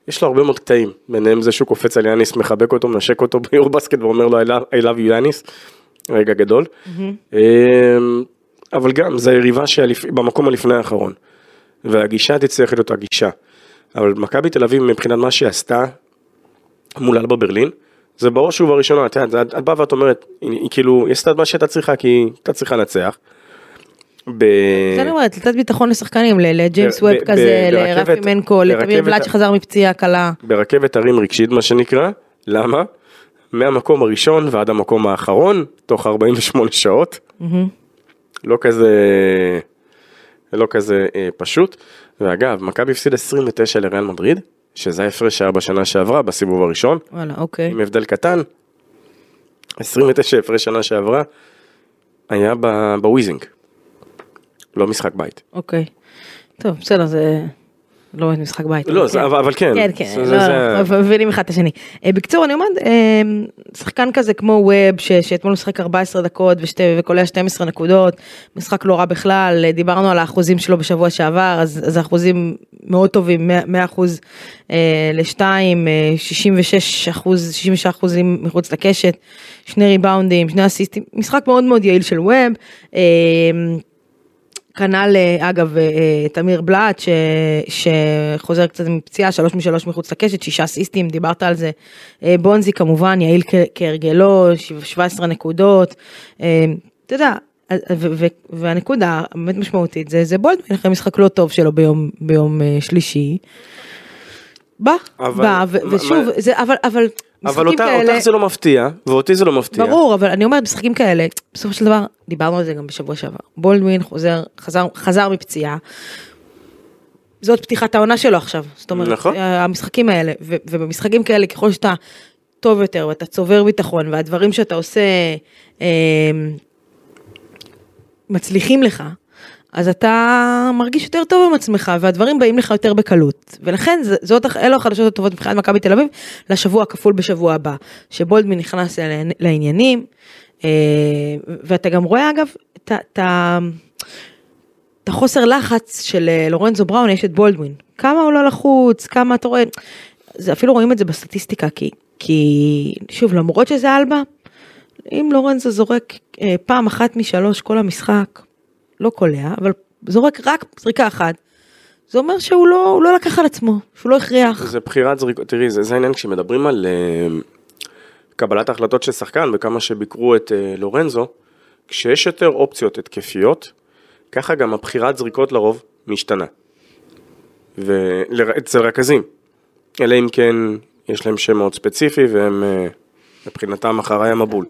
יש לו הרבה מאוד קטעים, ביניהם זה שהוא קופץ על יאניס, מחבק אותו, מנשק אותו ביור בסקט, ואומר לו, I love you, יאניס, רגע גדול. אבל גם, זו היריבה במקום הלפני האחרון, והגישה תצטרך להיות אותה גישה. אבל מכבי תל אביב, מבחינת מה שהיא עשתה, מול אלבה ברלין, זה בראש ובראשונה, את באה ואת אומרת, היא כאילו, יש את מה שאתה צריכה, כי אתה צריכה לנצח. זה נאמרת, לתת ביטחון לשחקנים, לג'יימס ווב כזה, לרפי מנקו, לתמיר בלאט שחזר מפציעה קלה. ברכבת הרים רגשית, מה שנקרא. למה? מהמקום הראשון ועד המקום האחרון, תוך 48 שעות. לא כזה פשוט. ואגב, מכבי הפסיד 29 לריאל מדריד, שזה ההפרש שהיה בשנה שעברה, בסיבוב הראשון. וואלה, אוקיי. עם הבדל קטן. 29 הפרש שנה שעברה, היה בוויזינג. לא משחק בית. אוקיי. טוב, בסדר, זה לא באמת משחק בית. לא, אבל כן. כן, כן. מבינים אחד את השני. בקצור, אני אומרת, שחקן כזה כמו ווב, שאתמול משחק 14 דקות וקולע 12 נקודות, משחק לא רע בכלל, דיברנו על האחוזים שלו בשבוע שעבר, אז האחוזים מאוד טובים, 100% ל-2, 66% מחוץ לקשת, 2 ריבאונדים, 2 אסיסטים, משחק מאוד מאוד יעיל של ווב, כנ"ל, אגב, תמיר בלאט, שחוזר קצת מפציעה, 3 מ-3 מחוץ לקשת, 6 אסיסטים, דיברת על זה. בונזי, כמובן, יעיל כהרגלו, 17 נקודות. אתה יודע, והנקודה באמת משמעותית, זה בולדווין, אחרי משחק לא טוב שלו ביום שלישי. בא, ושוב, אבל משחקים כאלה... אבל אותך זה לא מפתיע, ואותי זה לא מפתיע. ברור, אבל אני אומרת, משחקים כאלה, בסופו של דבר, דיברנו על זה גם בשבוע שעבר, בולדווין חזר מפציעה, זאת פתיחת העונה שלו עכשיו, זאת אומרת, המשחקים האלה, ובמשחקים כאלה, ככל שאתה טוב יותר, ואתה צובר ביטחון, והדברים שאתה עושה, מצליחים לך, אז אתה מרגיש יותר טוב עם עצמך, והדברים באים לך יותר בקלות. ולכן, אלו החדשות הטובות מבחינת מכבי תל אביב, לשבוע הכפול בשבוע הבא, שבולדמן נכנס לעניינים, ואתה גם רואה, אגב, את החוסר לחץ של לורנזו בראון, יש את בולדמן. כמה הוא לא לחוץ, כמה אתה רואה, אפילו רואים את זה בסטטיסטיקה, כי שוב, למרות שזה אלבה, אם לורנזו זורק פעם אחת מ3 כל המשחק, לא קולע, אבל זורק רק זריקה אחת, זה אומר שהוא לא לקח על עצמו, שהוא לא הכריח. זה בחירת זריקות, תראי, זה העניין כשמדברים על קבלת ההחלטות של שחקן, וכמה שביקרו את לורנזו, כשיש יותר אופציות התקפיות, ככה גם הבחירת זריקות לרוב משתנה. אצל רכזים, אלא אם כן יש להם שם מאוד ספציפי, והם מבחינתם אחרי המבול.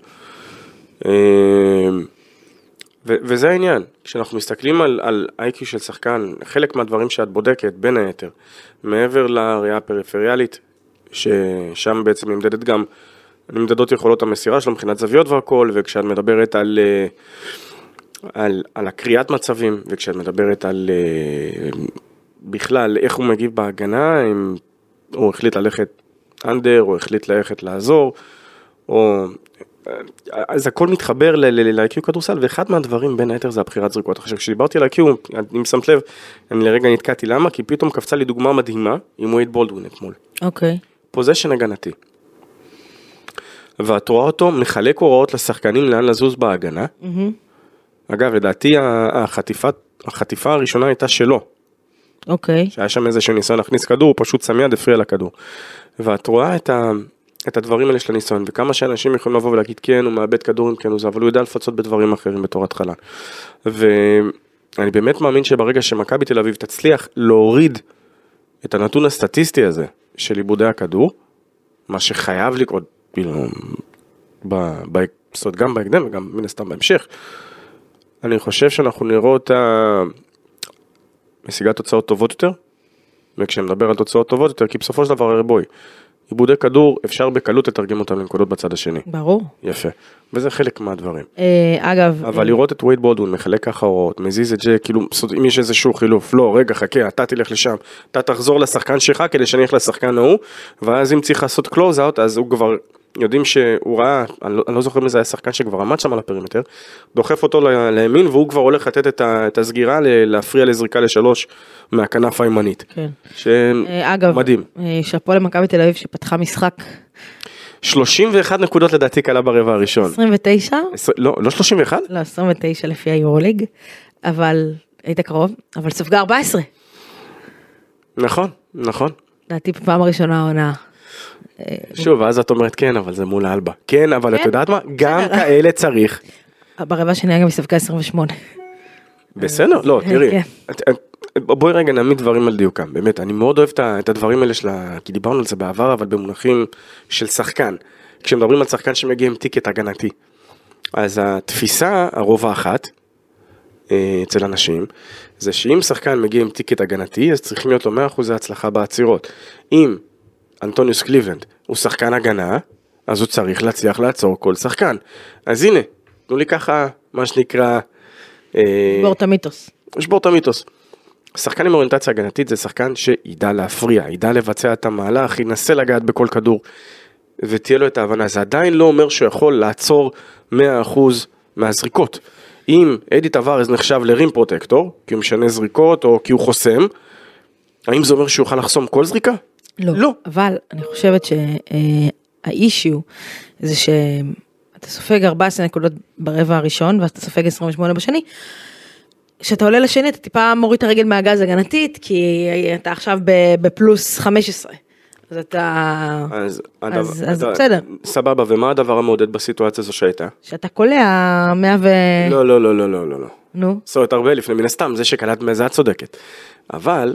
וזה העניין, כשאנחנו מסתכלים על איי-קיו של שחקן, חלק מהדברים שאת בודקת, בין היתר, מעבר לראייה הפריפריאלית, ששם בעצם נמדדת גם, נמדדות יכולות המסירה שלו, מבחינת זוויות והכל, וכשאת מדברת על הקריאת מצבים, וכשאת מדברת על בכלל איך הוא מגיב בהגנה, אם הוא החליט ללכת אנדר, או החליט ללכת לעזור, או... אז הכל מתחבר ל-IQ כדורסל, ואחד מהדברים בין היתר זה הבחירת זריקות. עכשיו, כשדיברתי על IQ, אני שמת לב, אני לרגע נתקעתי, למה? כי פתאום קפצה לי דוגמה מדהימה, עם וייד בולדווין אתמול. אוקיי. פוזיישן הגנתי. ואת רואה אותו, מחלק הוראות לשחקנים לאן לזוז בהגנה. אגב, לדעתי, החטיפה הראשונה הייתה שלו. אוקיי. שהיה שם איזשהו ניסיון להכניס כדור, הוא פשוט סמיד הפריע לכדור. ואת רואה את את הדברים האלה של הניסיון, וכמה שאנשים יכולים לבוא ולהגיד כן, הוא מאבד כדורים, כן הוא זה, אבל הוא יודע לפצות בדברים אחרים בתור התחלה. ואני באמת מאמין שברגע שמכבי תל אביב תצליח להוריד את הנתון הסטטיסטי הזה של איבודי הכדור, מה שחייב לקרות, גם בהקדם וגם מן הסתם בהמשך, אני חושב שאנחנו נראה אותה משיגת תוצאות טובות יותר, וכשמדבר על תוצאות טובות יותר, כי בסופו של דבר הרבוי, עיבודי כדור, אפשר בקלות לתרגם אותם לנקודות בצד השני. ברור. יפה. וזה חלק מהדברים. אגב... אבל לראות את וייד בולדווין, מחלק אחרות, מזיז את ג'ה, כאילו, אם יש איזשהו חילוף, לא, רגע, חכה, אתה תלך לשם, אתה תחזור לשחקן שלך, כדי שנלך לשחקן ההוא, ואז אם צריך לעשות קלוז-אוט, אז הוא כבר, יודעים שהוא ראה, אני לא זוכר מזה, היה שחקן שכבר עמד שם על הפרימטר, דוחף אותו לימין, והוא כבר הולך לתת את הסגירה, להפריע לזריקה לשלוש, מהכנף הימנית. כן. אגב, שפו למכבי תל אביב שפתחה משחק. 31 נקודות לדעתי קלה ברבע הראשון. 29? לא 31? לא, 29 לפי היורוליג, אבל היית קרוב, אבל ספגה 14. נכון, נכון. לדעתי בפעם הראשונה העונה. שוב, אז את אומרת כן, אבל זה מול אלבה. כן, אבל את יודעת מה? גם כאלה צריך. ברבע שנייה גם מספקה 28. בסדר? לא, תראי. בואי רגע נעמיד דברים על דיוקם. באמת, אני מאוד אוהב את הדברים האלה שלה, כי דיברנו על זה בעבר, אבל במונחים של שחקן. כשמדברים על שחקן שמגיע עם טיקט הגנתי. אז התפיסה, הרוב האחת, אצל אנשים, זה שאם שחקן מגיע עם טיקט הגנתי, אז צריכים להיות לו 100% הצלחה בעצירות. אם אנטוניוס קליוולנד הוא שחקן הגנה, אז הוא צריך להצליח לעצור כל שחקן. אז הנה, תנו לי ככה, מה שנקרא... שבור את המיתוס. שבור את המיתוס. שחקן עם אוריינטציה הגנתית זה שחקן שידע להפריע, ידע לבצע את המהלך, ינסה לגעת בכל כדור, ותהיה לו את ההבנה. זה עדיין לא אומר שהוא יכול לעצור 100% מהזריקות. אם אדי טאבראס נחשב לרים פרוטקטור, כי הוא משנה זריקות או כי הוא חוסם, האם זה אומר שהוא יוכל לחסום כל זריקה? לא, אבל אני חושבת שהאישיו זה שאתה סופג 14 נקודות ברבע הראשון ואתה סופג 28 בשני, כשאתה עולה לשני אתה טיפה מוריד את הרגל מהגז הגנתית, כי אתה עכשיו בפלוס 15, אז אתה בסדר. סבבה, ומה הדבר המעודד בסיטואציה הזו שהייתה? שאתה קולע 100 ו... לא, נו? זאת הרבה לפני מן הסתם, זה שקלת מזה צודקת, אבל...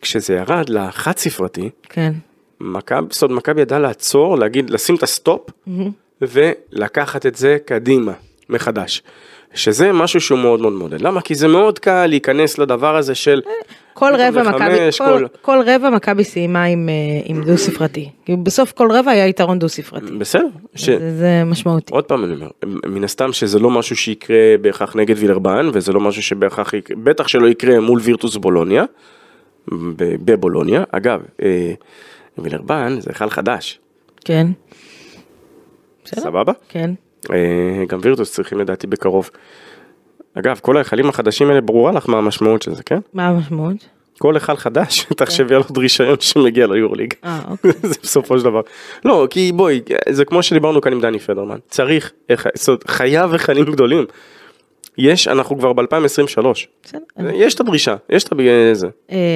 כשזה ירד לחד ספרתי, כן. מכבי ידע לעצור, להגיד, לשים את הסטופ, ולקחת את זה קדימה, מחדש. שזה משהו שהוא מאוד מאוד מודד. למה? כי זה מאוד קל להיכנס לדבר הזה של... כל רבע מכבי סיימה עם דו ספרתי. בסוף כל רבע היה יתרון דו ספרתי. בסדר. זה משמעותי. עוד פעם אני אומר, מן הסתם שזה לא משהו שיקרה בהכרח נגד וילרבן, וזה לא משהו שבהכרח, בטח שלא יקרה מול וירטוס בולוניה, בבולוניה, אגב, וילרבן זה חל חדש. כן. סבבה? כן. גם וירטוס צריכים לדעתי בקרוב. אגב, כל ההיכלים החדשים האלה ברורה לך מה המשמעות של זה, כן? מה המשמעות? כל היכל חדש, תחשבי על עוד רישיון שמגיע ליורוליג. אוקיי. זה בסופו של דבר. לא, כי בואי, זה כמו שדיברנו כאן עם דני פדרמן. צריך, חייב היכלים גדולים. יש, אנחנו כבר ב-2023. יש את הדרישה, יש את זה.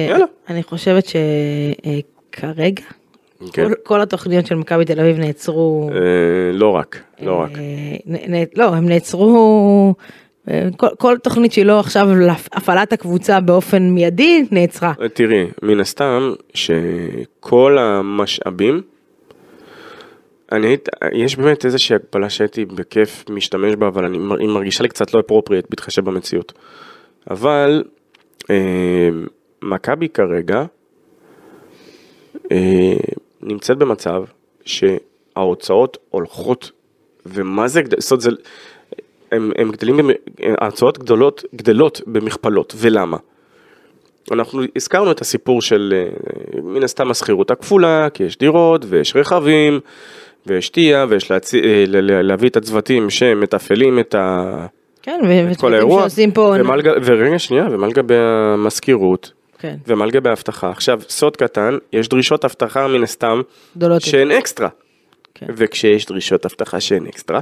יאללה. אני חושבת שכרגע, כל התוכניות של מכבי תל אביב נעצרו... לא רק. לא, הם נעצרו... כל תוכנית שהיא לא עכשיו להפעלת הקבוצה באופן מיידי, נעצרה. תראי, מן הסתם, שכל המשאבים, יש באמת איזושהי הגבלה שהייתי בכיף משתמש בה, אבל היא מרגישה לי קצת לא אפרופריאט, בהתחשב במציאות. אבל, מכבי כרגע, נמצאת במצב שההוצאות הולכות, ומה זה גדל, הם גדלים, ההוצאות גדלות במכפלות, ולמה? אנחנו הזכרנו את הסיפור של מן הסתם הסחירות הכפולה, כי יש דירות ויש רכבים ויש תייה ויש להביא את הצוותים שמתפעלים את כל האירוע, ורגע שנייה, ומה לגבי המזכירות ומה לגבי ההבטחה. עכשיו סוד קטן, יש דרישות הבטחה מן הסתם שהן אקסטרה, וכשיש דרישות הבטחה שהן אקסטרה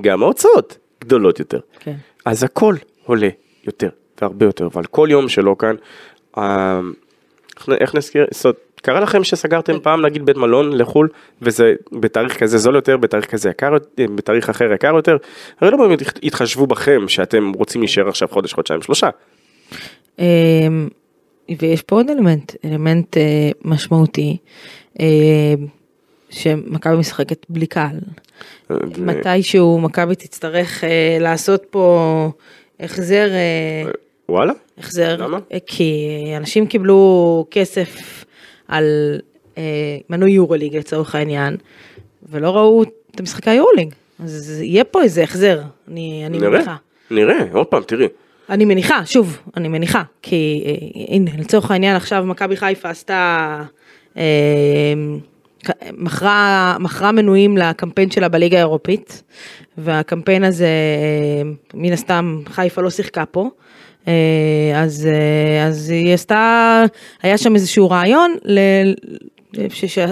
גם ההוצאות גדולות יותר, אז הכל עולה יותר והרבה יותר, אבל כל יום שלא כאן, איך נזכיר, קרה לכם שסגרתם פעם, נגיד, בית מלון לחול, וזה בתאריך כזה זול יותר, בתאריך כזה יקר, בתאריך אחר יקר יותר, הרי לא באמת התחשבו בכם שאתם רוצים להישאר עכשיו חודש, חודשיים, שלושה. ויש פה עוד אלמנט משמעותי, שמכבי משחקת בלי קהל. מתישהו מכבי תצטרך לעשות פה החזר... וואלה? החזר. למה? כי אנשים קיבלו כסף על מנוי יורוליג לצורך העניין, ולא ראו את המשחקי היורוליג. אז יהיה פה איזה החזר, אני מניחה. נראה, עוד פעם, תראי. אני מניחה, שוב, אני מניחה. כי הנה, לצורך העניין עכשיו מכבי חיפה עשתה... מכרה מנויים לקמפיין שלה בליגה האירופית, והקמפיין הזה, מן הסתם, חיפה לא שיחקה פה, אז היא עשתה, היה שם איזשהו רעיון,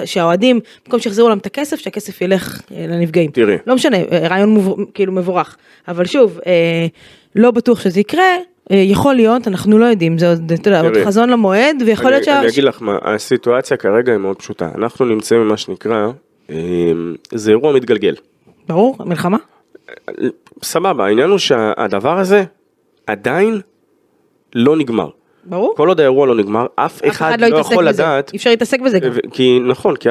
שהאוהדים, במקום שיחזרו להם את הכסף, שהכסף ילך לנפגעים. תראי. לא משנה, רעיון כאילו מבורך. אבל שוב, לא בטוח שזה יקרה, יכול להיות, אנחנו לא יודעים, זה עוד חזון למועד, ויכול להיות אני אגיד לך מה, הסיטואציה כרגע היא מאוד פשוטה. אנחנו נמצאים במה שנקרא, זה אירוע מתגלגל. ברור, מלחמה? סבבה, העניין הוא שהדבר הזה עדיין לא נגמר. ברור? כל עוד האירוע לא נגמר, אף אחד לא יכול לדעת. אפשר להתעסק בזה גם. כי נכון, כי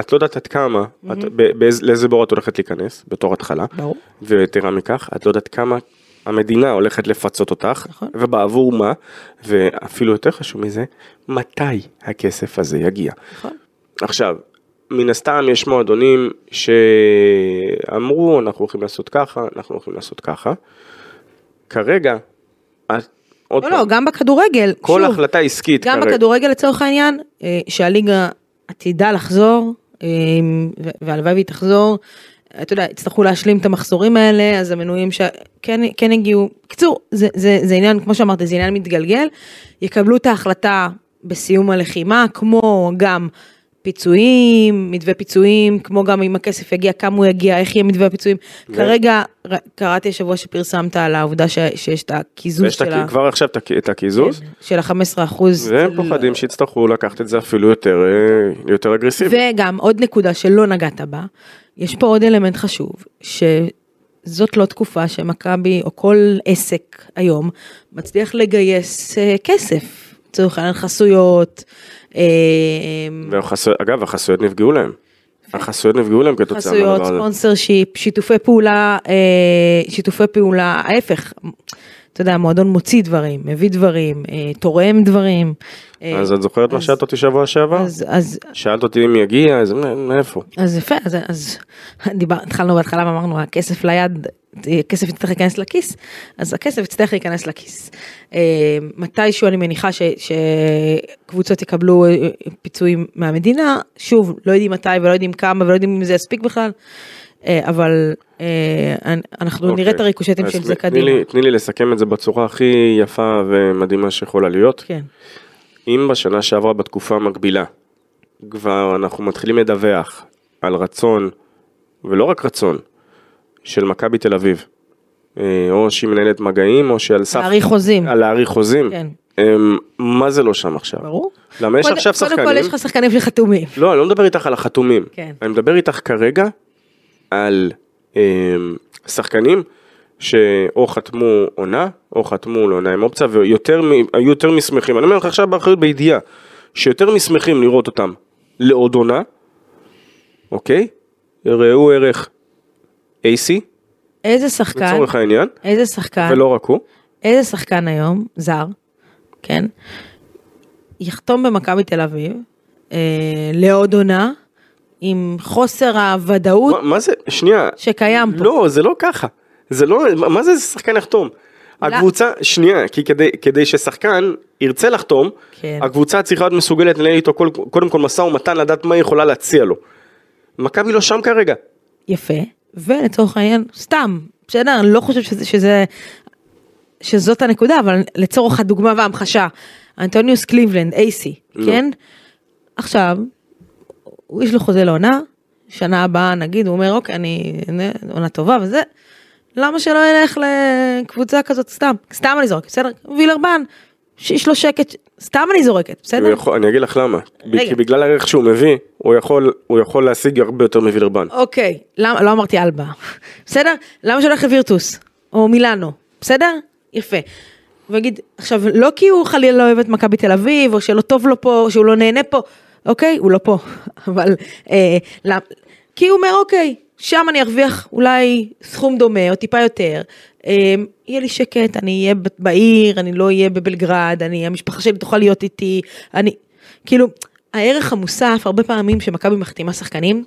את לא יודעת עד כמה, לאיזה בור את הולכת להיכנס, בתור התחלה. ברור. ותראה מכך, את לא יודעת כמה, המדינה הולכת לפצות אותך, נכון. ובעבור מה, ואפילו יותר חשוב מזה, מתי הכסף הזה יגיע. נכון. עכשיו, מן הסתם יש מועדונים שאמרו, אנחנו הולכים לעשות ככה, אנחנו הולכים לעשות ככה. כרגע, עוד לא, פעם. לא, גם בכדורגל. כל שוב, החלטה עסקית. גם כרגע. בכדורגל לצורך העניין, שהליגה עתידה לחזור, והלוואי והיא תחזור, אתה יודע, הצטרכו להשלים את המחסורים האלה, אז המנויים שכן הגיעו, קצור, זה עניין, כמו שאמרת, זה עניין מתגלגל, יקבלו את ההחלטה בסיום הלחימה, כמו גם פיצויים, מתווה פיצויים, כמו גם אם הכסף יגיע, כמה הוא יגיע, איך יהיה מתווה פיצויים. כרגע, קראתי השבוע שפרסמת על העובדה שיש את הקיזוז שלה. כבר עכשיו את הקיזוז? של ה-15%. והם פוחדים שהצטרכו לקחת את זה אפילו יותר אגרסיבי. וגם עוד נקודה שלא נגעת בה, יש פה עוד אלמנט חשוב, שזאת לא תקופה שמכבי, או כל עסק היום, מצליח לגייס כסף, צורך על חסויות. אגב, החסויות נפגעו להם. החסויות נפגעו להם כתוצאה. חסויות, ספונסר שיפ, שיתופי פעולה, ההפך. אתה יודע, המועדון מוציא דברים, מביא דברים, תורם דברים. אז את זוכרת מה שאלת אותי שבוע שעבר? שאלת אותי אם יגיע, אז מאיפה? אז יפה, אז התחלנו בהתחלה ואמרנו, הכסף ליד, הכסף יצטרך להיכנס לכיס, אז הכסף יצטרך להיכנס לכיס. מתישהו אני מניחה שקבוצות יקבלו פיצויים מהמדינה, שוב, לא יודעים מתי ולא יודעים כמה ולא יודעים אם זה יספיק בכלל, אבל אנחנו נראה את הריקושטים של זה קדימה. תני לי לסכם את זה בצורה הכי יפה ומדהימה שיכולה להיות. כן. אם בשנה שעברה בתקופה המקבילה, כבר אנחנו מתחילים לדווח על רצון, ולא רק רצון, של מכבי תל אביב, או שהיא מנהלת מגעים, או שעל סף... להאריך חוזים. על להאריך חוזים. כן. מה זה לא שם עכשיו? ברור. למה יש עכשיו שחקנים? קודם כל יש לך שחקנים שחתומים. לא, אני לא מדבר איתך על החתומים. כן. אני מדבר איתך כרגע על שחקנים שאו חתמו עונה, או חתמו לעונה עם אופציה, והיו יותר מסמכים. אני אומר לך עכשיו באחריות בידיעה, שיותר מסמכים לראות אותם לעוד עונה, אוקיי? ראו ערך AC. איזה שחקן? לצורך העניין. איזה שחקן? ולא רק הוא. איזה שחקן היום, זר, כן? יחתום במכבי תל אביב, לעוד עונה, עם חוסר הוודאות שקיים פה. לא, זה לא ככה. מה זה שחקן יחתום? הקבוצה, שנייה, כי כדי ששחקן ירצה לחתום, הקבוצה צריכה להיות מסוגלת לנהל איתו קודם כל מסע ומתן לדעת מה היא יכולה להציע לו. מכבי לא שם כרגע. יפה, ולצורך העניין, סתם, בסדר, אני לא חושב שזאת הנקודה, אבל לצורך הדוגמה והמחשה, אנטוניוס קליוולנד, אייסי, כן? עכשיו, יש לו חוזה לעונה, שנה הבאה נגיד, הוא אומר, אוקיי, אני עונה טובה וזה, למה שלא ילך לקבוצה כזאת סתם? סתם אני זורק, בסדר? וילרבן, שיש לו שקט, סתם אני זורקת, בסדר? אני אגיד לך למה, כי בגלל הערך שהוא מביא, הוא יכול להשיג הרבה יותר מווילרבן. אוקיי, לא אמרתי אלבה, בסדר? למה שהולך לוירטוס, או מילאנו, בסדר? יפה. ויגיד, עכשיו, לא כי הוא חלילה לא אוהב את מכבי תל אביב, או שלא טוב לו פה, שהוא לא נהנה פה, אוקיי, הוא לא פה, אבל, כי הוא אומר, אוקיי, שם אני ארוויח אולי סכום דומה, או טיפה יותר, יהיה לי שקט, אני אהיה בעיר, אני לא אהיה בבלגרד, המשפחה שלי תוכל להיות איתי, אני, כאילו, הערך המוסף, הרבה פעמים שמכבי מחתימה שחקנים,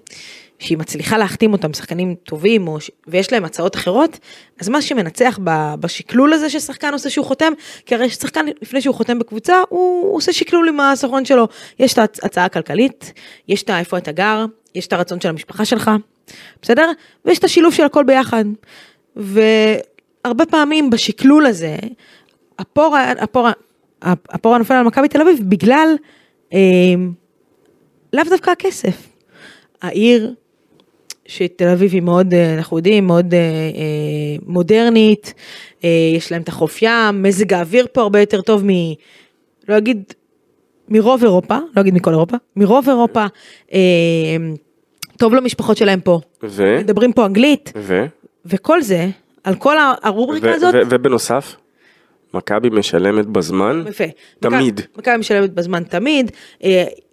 שהיא מצליחה להחתים אותם שחקנים טובים, ויש להם הצעות אחרות, אז מה שמנצח בשקלול הזה ששחקן עושה שהוא חותם, כי הרי ששחקן לפני שהוא חותם בקבוצה, הוא עושה שקלול עם הסוכן שלו, יש את ההצעה הכלכלית, יש את איפה אתה גר, יש את הרצון של המשפחה שלך, בסדר? ויש את השילוב של הכל ביחד, והרבה פעמים בשקלול הזה, הפורה נופל על מכבי תל אביב, בגלל לאו דווקא הכסף, העיר שתל אביב היא מאוד, אנחנו יודעים, מאוד מודרנית, יש להם את החוף ים, מזג האוויר פה הרבה יותר טוב לא אגיד מרוב אירופה, לא אגיד מכל אירופה, מרוב אירופה, טוב למשפחות שלהם פה, מדברים פה אנגלית, וכל זה, על כל הרובריקה הזאת. ובנוסף? מכבי משלמת בזמן, תמיד. מכבי משלמת בזמן תמיד,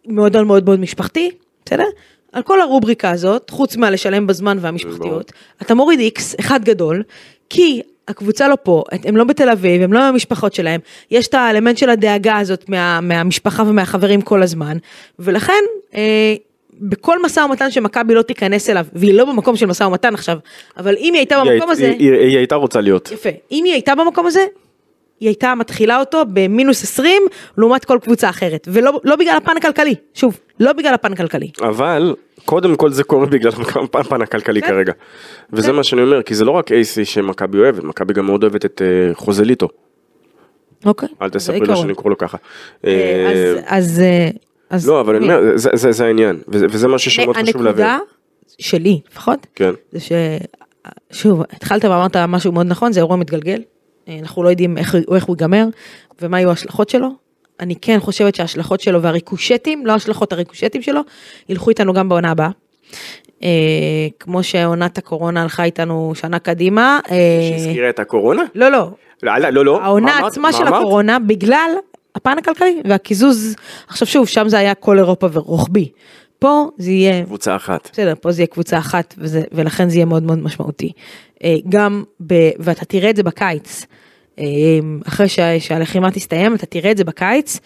מאוד מאוד מאוד משפחתי, בסדר? על כל הרובריקה הזאת, חוץ מהלשלם בזמן והמשפחתיות, אתה מוריד איקס אחד גדול, כי הקבוצה לא פה, הם לא בתל אביב, הם לא מהמשפחות שלהם, יש את האלמנט של הדאגה הזאת מהמשפחה ומהחברים כל הזמן, ולכן, בכל מסע ומתן שמכבי לא תיכנס אליו, והיא לא במקום של מסע ומתן עכשיו, אבל אם היא הייתה במקום הזה, היא הייתה רוצה להיות. יפה, אם היא הייתה במקום הזה, היא הייתה מתחילה אותו במינוס 20, לעומת כל קבוצה אחרת, ולא בגלל הפן הכלכלי, שוב, לא בגלל הפן הכלכלי. אבל, קודם כל זה קורה בגלל הפן הכלכלי כרגע, וזה מה שאני אומר, כי זה לא רק AC שמכבי אוהבת, מכבי גם מאוד אוהבת את חוזליטו. אוקיי. אל תספרי לו שאני קורא לו ככה. אז לא, אבל אני אומר, זה העניין, וזה משהו שמאוד חשוב להבין. הנקודה שלי, לפחות, זה שוב, התחלת ואמרת משהו מאוד נכון, זה אירוע מתגלגל, אנחנו לא יודעים איך הוא ייגמר, ומה יהיו ההשלכות שלו, אני כן חושבת שההשלכות שלו והריקושטים, לא ההשלכות, הריקושטים שלו, ילכו איתנו גם בעונה הבאה, כמו שעונת הקורונה הלכה איתנו שנה קדימה. שהזכירה את הקורונה? לא, לא. העונה עצמה של הקורונה, בגלל הפן הכלכלי, והקיזוז, עכשיו שוב, שם זה היה כל אירופה ורוחבי, פה זה יהיה קבוצה אחת, בסדר, פה זה יהיה קבוצה אחת, ולכן זה יהיה מאוד מאוד משמעותי, גם, ואתה תראה את זה בקיץ, אחרי שהלחימה תסתיים, אתה תראה את זה בקיץ,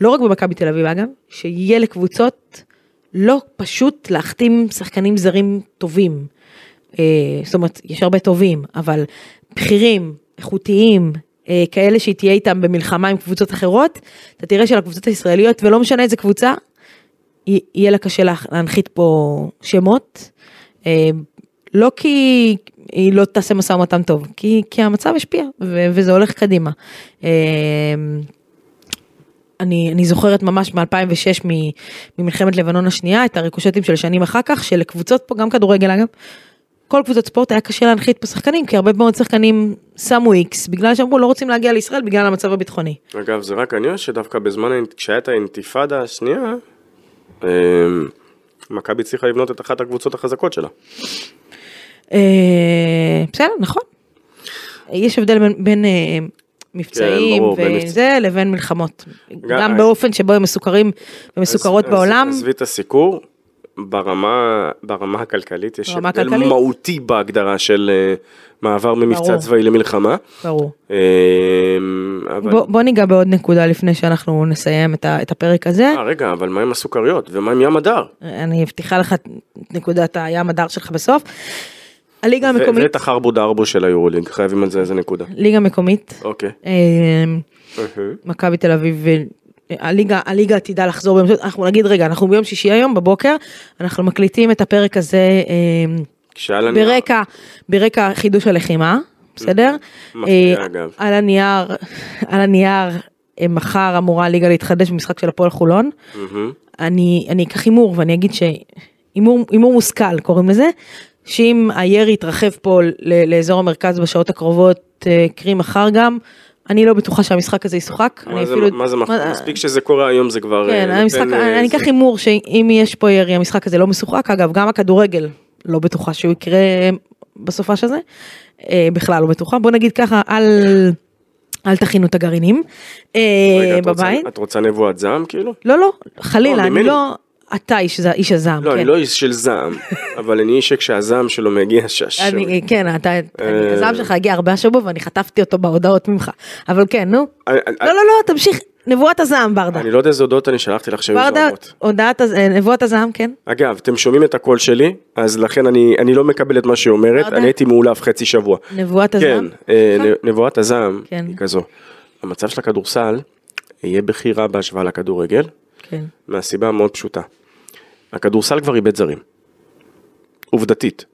לא רק במכבי תל אביב אגב, שיהיה לקבוצות לא פשוט להחתים שחקנים זרים טובים, זאת אומרת, יש הרבה טובים, אבל בכירים, איכותיים, כאלה שהיא תהיה איתם במלחמה עם קבוצות אחרות, אתה תראה שלקבוצות הישראליות, ולא משנה איזה קבוצה, יהיה לה קשה להנחית פה שמות, לא כי היא לא תעשה מסע ומתן טוב, כי המצב השפיע, וזה הולך קדימה. אני זוכרת ממש מ-2006, ממלחמת לבנון השנייה, את הריקושטים של שנים אחר כך, שלקבוצות פה, גם כדורגל אגב, כל קבוצות ספורט היה קשה להנחית פה שחקנים, כי הרבה מאוד שחקנים שמו איקס, בגלל שאמרו לא רוצים להגיע לישראל, בגלל המצב הביטחוני. אגב, זה רק עניין שדווקא בזמן, כשהייתה האינתיפאדה השנייה, מכבי צריכה לבנות את אחת הקבוצות החזקות שלה. בסדר, נכון. יש הבדל בין מבצעים וזה, לבין מלחמות. גם באופן שבו הם מסוכרים ומסוכרות בעולם. אז עזבי את הסיקור, ברמה הכלכלית יש הבדל מהותי בהגדרה של מעבר ממבצע צבאי למלחמה. ברור. בוא ניגע בעוד נקודה לפני שאנחנו נסיים את הפרק הזה. רגע, אבל מה עם הסוכריות ומה עם ים הדר? אני אבטיחה לך נקודת הים הדר שלך בסוף. הליגה המקומית. ואת החרבו דרבו של היורוליג, חייבים על זה איזה נקודה. ליגה מקומית. אוקיי. מכבי תל אביב הליגה עתידה לחזור ביום שישי, אנחנו נגיד רגע, אנחנו ביום שישי היום בבוקר, אנחנו מקליטים את הפרק הזה ברקע חידוש הלחימה, בסדר? על הנייר, מחר אמורה הליגה להתחדש במשחק של הפועל חולון, אני אקח הימור ואני אגיד שהימור מושכל קוראים לזה, שאם הירי יתרחב פה לאזור המרכז בשעות הקרובות, קרי מחר גם, אני לא בטוחה שהמשחק הזה ישוחק. מה זה מספיק שזה קורה היום זה כבר... כן, המשחק, אני אקח הימור שאם יש פה ירי, המשחק הזה לא משוחק, אגב, גם הכדורגל לא בטוחה שהוא יקרה בסופה של זה, בכלל לא בטוחה, בוא נגיד ככה, אל תכינו את הגרעינים בבית. את רוצה נבואת זעם כאילו? לא, לא, חלילה, אני לא... אתה איש הזעם. לא, אני לא איש של זעם, אבל אני איש שכשהזעם שלו מגיע שש. כן, הזעם שלך הגיע הרבה השבוע, ואני חטפתי אותו בהודעות ממך. אבל כן, נו. לא, לא, לא, תמשיך. נבואת הזעם, ברדה. אני לא יודע איזה הודעות אני שלחתי לך שהיו זעמות. ברדה, נבואת הזעם, כן. אגב, אתם שומעים את הקול שלי, אז לכן אני לא מקבל את מה שהיא אומרת, אני הייתי מעולף חצי שבוע. נבואת הזעם? כן, נבואת הזעם היא כזו. המצב של הכדורסל יהיה בחירה בהשוואה לכדורגל, מהסיבה המאוד פשוטה. הכדורסל כבר איבד זרים. עובדתית.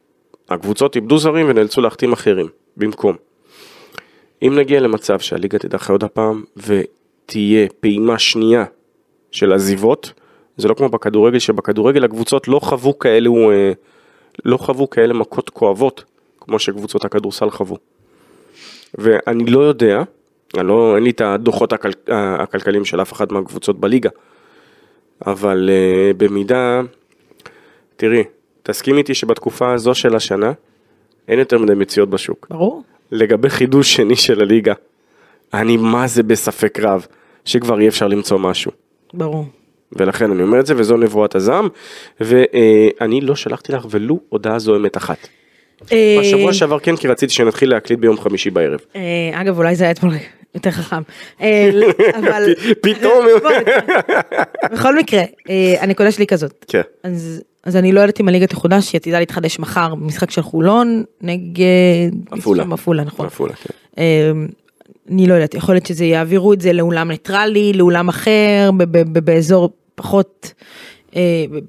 הקבוצות איבדו זרים ונאלצו להחתים אחרים, במקום. אם נגיע למצב שהליגה תדחה עוד הפעם ותהיה פעימה שנייה של עזיבות, זה לא כמו בכדורגל, שבכדורגל הקבוצות לא חוו כאלה מכות כואבות, כמו שקבוצות הכדורסל חוו. ואני לא יודע, אין לי את הדוחות הכלכליים של אף אחד מהקבוצות בליגה, אבל במידה, תראי, תסכים איתי שבתקופה הזו של השנה, אין יותר מדי מציאות בשוק. ברור. לגבי חידוש שני של הליגה, אני מה זה בספק רב, שכבר אי אפשר למצוא משהו. ברור. ולכן אני אומר את זה, וזו נבואת הזעם, ואני לא שלחתי לך ולו הודעה זוהמת אחת. בשבוע שעבר כן, כי רציתי שנתחיל להקליט ביום חמישי בערב. אגב, אולי זה היה אתמול... יותר חכם, אבל... פתאום... בכל מקרה, הנקודה שלי כזאת. אז אני לא יודעת אם הליגה תחודש, היא עתידה להתחדש מחר במשחק של חולון, נגד... אפולה, נכון. אפולה, כן. אני לא יודעת, יכול להיות שזה יעבירו את זה לאולם ניטרלי, לאולם אחר, באזור פחות...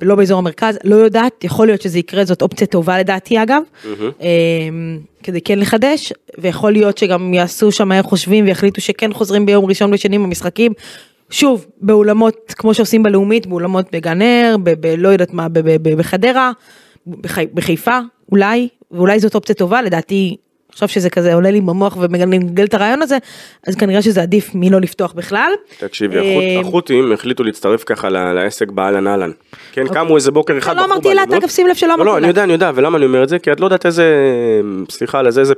לא באזור המרכז, לא יודעת, יכול להיות שזה יקרה, זאת אופציה טובה לדעתי אגב, כדי כן לחדש, ויכול להיות שגם יעשו שם מהר חושבים, ויחליטו שכן חוזרים ביום ראשון ושני במשחקים, שוב, באולמות, כמו שעושים בלאומית, באולמות בגנר, לא יודעת מה, בחדרה, בחיפה, ואולי זאת אופציה טובה, לדעתי, עכשיו שזה כזה עולה לי במוח ומגלגל את הרעיון הזה, אז כנראה שזה עדיף מי לא לפתוח בכלל. תקשיבי, החות'ים החליטו להצטרף ככה לעסק באלן אלן. כן, קמו איזה בוקר אחד. לא אמרתי לה, אתה כבשים לב שלא אמרתי לה. לא, אני יודע, ולמה אני אומר את זה? כי את לא יודעת איזה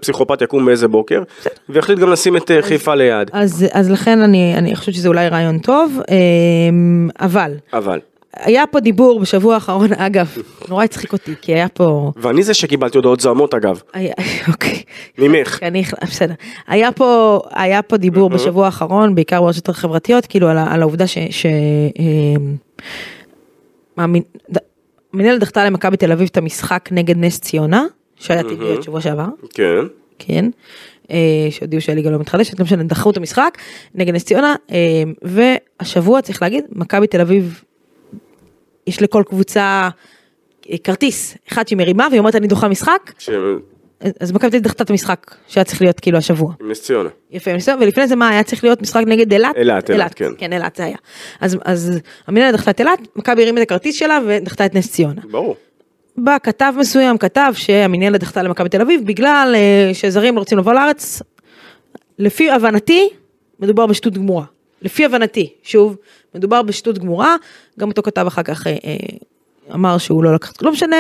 פסיכופת יקום באיזה בוקר, והחליט גם לשים את חיפה ליד. אז לכן אני חושבת שזה אולי רעיון טוב, אבל. היה פה דיבור בשבוע האחרון, אגב, נורא הצחיק אותי, כי היה פה... ואני זה שקיבלתי הודעות זעמות, אגב. אוקיי. ממך. בסדר. היה פה דיבור בשבוע האחרון, בעיקר ברשתות החברתיות, כאילו על העובדה ש... מנהלת דחתה למכבי בתל אביב את המשחק נגד נס ציונה, שהיה טבעי את שבוע שעבר. כן. כן. שהודיעו שהליגה לא מתחדשת, לא משנה, דחו את המשחק נגד נס ציונה, והשבוע צריך להגיד, מכבי בתל אביב יש לכל קבוצה כרטיס, אחד שהיא מרימה, והיא אומרת, אני דוחה משחק, אז מכבי תל אביב דחתה את המשחק, שהיה צריך להיות כאילו השבוע. עם נס ציונה. יפה, עם נס ציונה, ולפני זה מה, היה צריך להיות משחק נגד אילת? אילת, כן. כן, אילת זה היה. אז המינהלה דחתה את אילת, מכבי הרימה את הכרטיס שלה, ודחתה את נס ציונה. ברור. בא כתב מסוים, כתב שהמינהלה דחתה למכבי תל אביב, בגלל שזרים לא רוצים לבוא לארץ. לפי הבנתי, מדובר בשטות גמורה. לפי הבנתי, שוב, מדובר בשטות גמורה, גם אותו כתב אחר כך אמר שהוא לא לקח, לא משנה,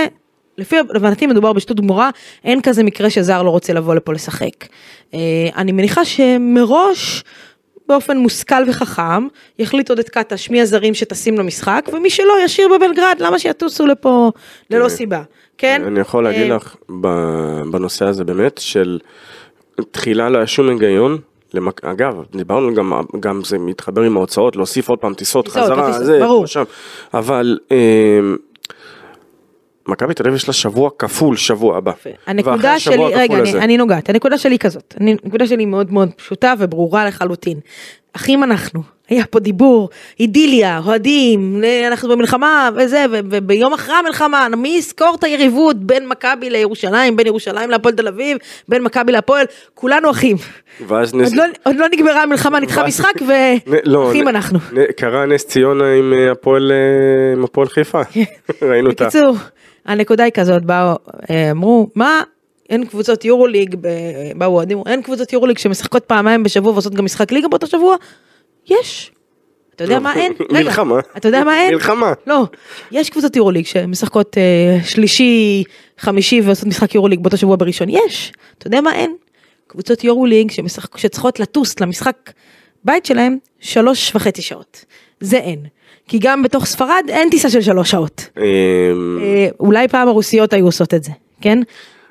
לפי הבנתי מדובר בשטות גמורה, אין כזה מקרה שזר לא רוצה לבוא לפה לשחק. אני מניחה שמראש, באופן מושכל וחכם, יחליט עוד את קטש מי הזרים שתשים למשחק, ומי שלא ישיר בבלגרד, למה שיתוסו לפה ללא סיבה, כן? אני יכול להגיד לך בנושא הזה באמת, של תחילה לא שום היגיון, אגב, דיברנו גם זה מתחבר עם ההוצאות, להוסיף עוד פעם טיסות, חזרה, זה, שם. אבל, מכבי תל אביב יש לה שבוע כפול, שבוע הבא. הנקודה שלי, רגע, אני נוגעת, הנקודה שלי כזאת, הנקודה שלי מאוד מאוד פשוטה וברורה לחלוטין. אחים אנחנו, היה פה דיבור, אידיליה, הועדים, אנחנו במלחמה וזה, וביום אחרי המלחמה, מי יזכור את היריבות בין מכבי לירושלים, בין ירושלים להפועל תל אביב, בין מכבי להפועל, כולנו אחים. עוד לא נגמרה המלחמה, נדחה משחק, ואחים אנחנו. קרה נס ציונה עם הפועל חיפה. ראינו אותה. בקיצור, הנקודה היא כזאת, באו, אמרו, מה... אין קבוצות יורוליג, באוהדים, אין קבוצות יורוליג שמשחקות פעמיים בשבוע ועושות גם משחק ליגה באותו שבוע? יש. אתה יודע מה אין? מלחמה. אתה יודע מה אין? מלחמה. לא. יש קבוצות יורוליג שמשחקות שלישי, חמישי ועושות משחק יורוליג באותו שבוע בראשון. יש. אתה יודע מה אין? קבוצות יורוליג שצריכות לטוס למשחק בית שלהם 3.5 שעות. זה אין. כי גם בתוך ספרד אין טיסה של 3 שעות. אולי פעם הרוסיות היו עושות את זה, כן?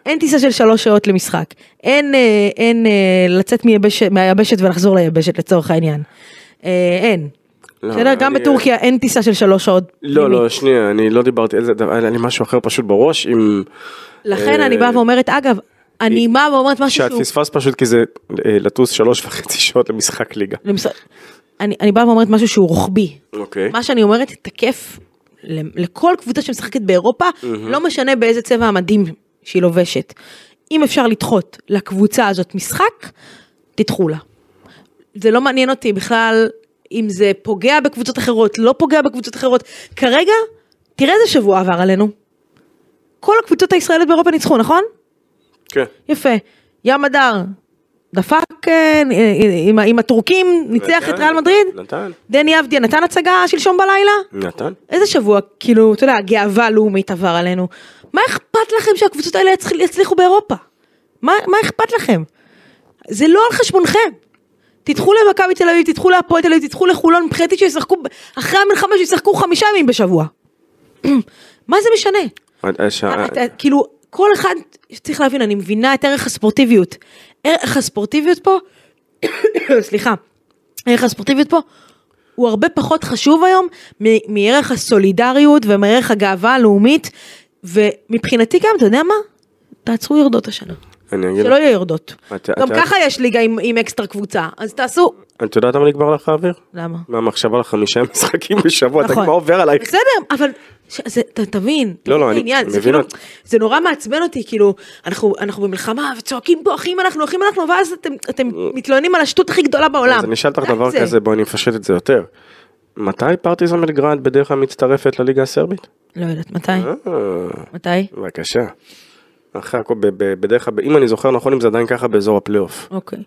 אין טיסה של 3 שעות למשחק. אין לצאת מהיבשת ולחזור ליבשת לצורך העניין. אין. בסדר? גם בטורקיה אין טיסה של 3 שעות. לא, לא, שנייה, אני לא דיברתי על זה, היה לי משהו אחר פשוט בראש. לכן אני באה ואומרת, אגב, אני מה ואומרת משהו שאת פספס פשוט כי זה לטוס 3.5 שעות למשחק ליגה. אני באה ואומרת משהו שהוא רוחבי. מה שאני אומרת תקף לכל קבוצה שמשחקת באירופה, לא משנה באיזה צבע המדים שהיא לובשת. אם אפשר לדחות לקבוצה הזאת משחק, תדחו לה. זה לא מעניין אותי בכלל אם זה פוגע בקבוצות אחרות, לא פוגע בקבוצות אחרות. כרגע, תראה איזה שבוע עבר עלינו. כל הקבוצות הישראלית באירופה ניצחו, נכון? כן. יפה. ים הדר, דפק עם הטורקים, ניצח את ריאל מדריד. נתן. דני אבדיה, נתן הצגה שלשום בלילה. נתן. איזה שבוע, כאילו, אתה יודע, הגאווה לאומית עבר עלינו. מה אכפת לכם שהקבוצות האלה יצליחו באירופה? מה אכפת לכם? זה לא על חשבונכם. תדחו למכבי תל אביב, תדחו להפועל תל אביב, תדחו לחולון, מבחינתי שישחקו, אחרי המלחמה שישחקו 5 ימים בשבוע. מה זה משנה? כאילו, כל אחד צריך להבין, אני מבינה את ערך הספורטיביות. ערך הספורטיביות פה, סליחה, ערך הספורטיביות פה, הוא הרבה פחות חשוב היום, מערך הסולידריות ומערך הגאווה הלאומית, ומבחינתי גם, אתה יודע מה? תעצרו ירדות השנה. שלא יהיו ירדות. גם ככה יש ליגה עם אקסטרה קבוצה, אז תעשו. את יודעת למה נגבר לך האוויר? למה? מהמחשבה ל5 משחקים בשבוע, אתה כבר עובר עלייך. בסדר, אבל תבין. לא, לא, אני מבין. זה נורא מעצבן אותי, כאילו, אנחנו במלחמה וצועקים פה, אחים אנחנו, ואז אתם מתלוננים על השטות הכי גדולה בעולם. אז אני אשאל לך דבר כזה, בואו אני מפשט את זה יותר. מתי פרטיזן בלגרד בדרך כלל מצטרפת לליגה הסרבית? לא יודעת, מתי? בבקשה. אחרי הכל, בדרך כלל, אם אני זוכר נכון, אם זה עדיין ככה באזור הפלייאוף. אוקיי.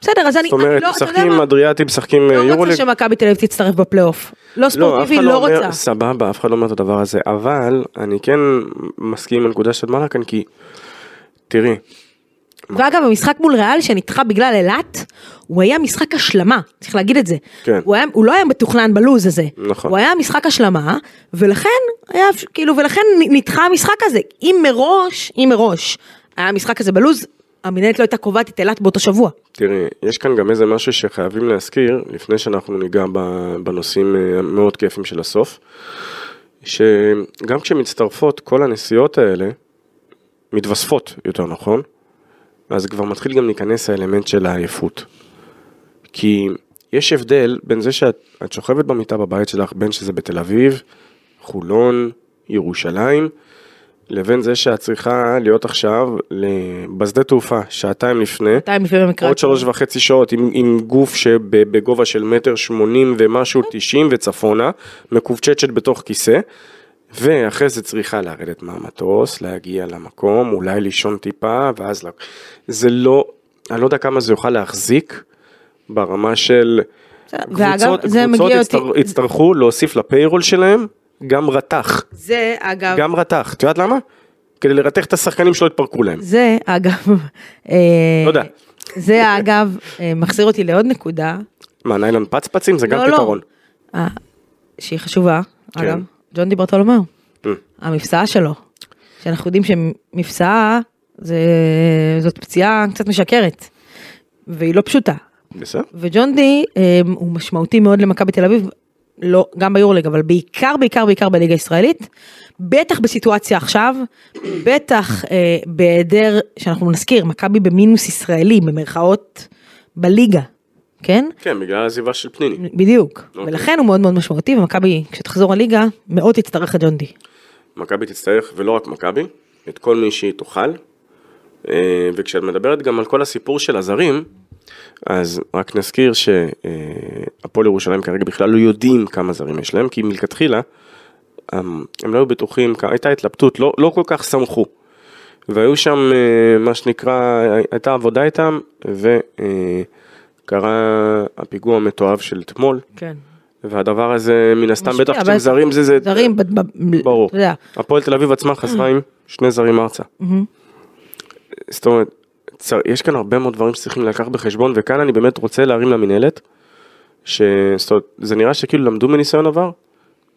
בסדר, אז אני... זאת אומרת, משחקים אדריאטים, משחקים יורוליג. לא רוצה שמכבי תל אביב תצטרף בפלייאוף. לא ספורטיבי, לא רוצה. סבבה, אף אחד לא אומר את הדבר הזה. אבל אני כן מסכים עם הנקודה שאת מעלה כאן, כי... תראי. ואגב, המשחק מול ריאל שנדחה בגלל אילת, הוא היה משחק השלמה, צריך להגיד את זה. כן. הוא לא היה מתוכנן בלוז הזה. נכון. הוא היה משחק השלמה, ולכן נדחה המשחק הזה. אם מראש היה המשחק הזה בלוז, המנהלת לא הייתה קובעת את אילת באותו שבוע. תראי, יש כאן גם איזה משהו שחייבים להזכיר, לפני שאנחנו ניגע בנושאים מאוד כיפים של הסוף, שגם כשמצטרפות כל הנסיעות האלה, מתווספות יותר נכון, אז כבר מתחיל גם להיכנס האלמנט של העייפות. כי יש הבדל בין זה שאת שוכבת במיטה בבית שלך, בין שזה בתל אביב, חולון, ירושלים, לבין זה שאת צריכה להיות עכשיו בשדה תעופה, 2 שעות לפני, עוד 3.5 שעות, עם גוף שבגובה של 1.80 ומשהו 90 וצפונה, מקובצ'צ'ת בתוך כיסא, ואחרי זה צריכה לרדת מהמטוס, להגיע למקום, אולי לישון טיפה, ואז זה לא, אני לא יודע כמה זה יוכל להחזיק ברמה של קבוצות יצטרכו להוסיף לפיירול שלהם גם רתח. זה אגב. גם רתח, את יודעת למה? כדי לרתח את השחקנים שלא יתפרקו להם. זה אגב. לא יודע. זה אגב, מחזיר אותי לעוד נקודה. מה, ניילון פצפצים? זה גם פתרון. שהיא חשובה, אגב. ג'ון דיברתולומיאו, המפסעה שלו, שאנחנו יודעים שמפסעה, זאת פציעה קצת משקרת, והיא לא פשוטה. וג'ון די, הוא משמעותי מאוד למכבי תל אביב, גם ביורוליג, אבל בעיקר בליגה הישראלית, בטח בסיטואציה עכשיו, בטח בהיעדר, שאנחנו נזכיר, מכבי במינוס ישראלי, במרכאות בליגה, כן? כן, בגלל הזיבה של פניני. בדיוק. ולכן הוא מאוד מאוד משמעותי, ומכבי, כשתחזור הליגה, מאוד תצטרך את ג'ון די. מכבי תצטרך, ולא רק מכבי, את כל מי שהיא תוכל, וכשאת מדברת גם על כל הסיפור של הזרים, אז רק נזכיר שהפועל ירושלים כרגע בכלל לא יודעים כמה זרים יש להם, כי מלכתחילה, הם לא היו בטוחים, הייתה התלבטות, לא כל כך סמכו. והיו שם מה שנקרא, הייתה עבודה איתם, וקרה הפיגוע המתואב של תמול. כן. והדבר הזה מן הסתם משפיע, בטח שאתם זרים זה... זרים, ברור. אתה יודע. הפועל תל אביב עצמה חסרה עם שני זרים ארצה. זאת אומרת, יש כאן הרבה מאוד דברים שצריכים לקחת בחשבון, וכאן אני באמת רוצה להרים למנהלת, שזה נראה שכאילו למדו מניסיון עבר,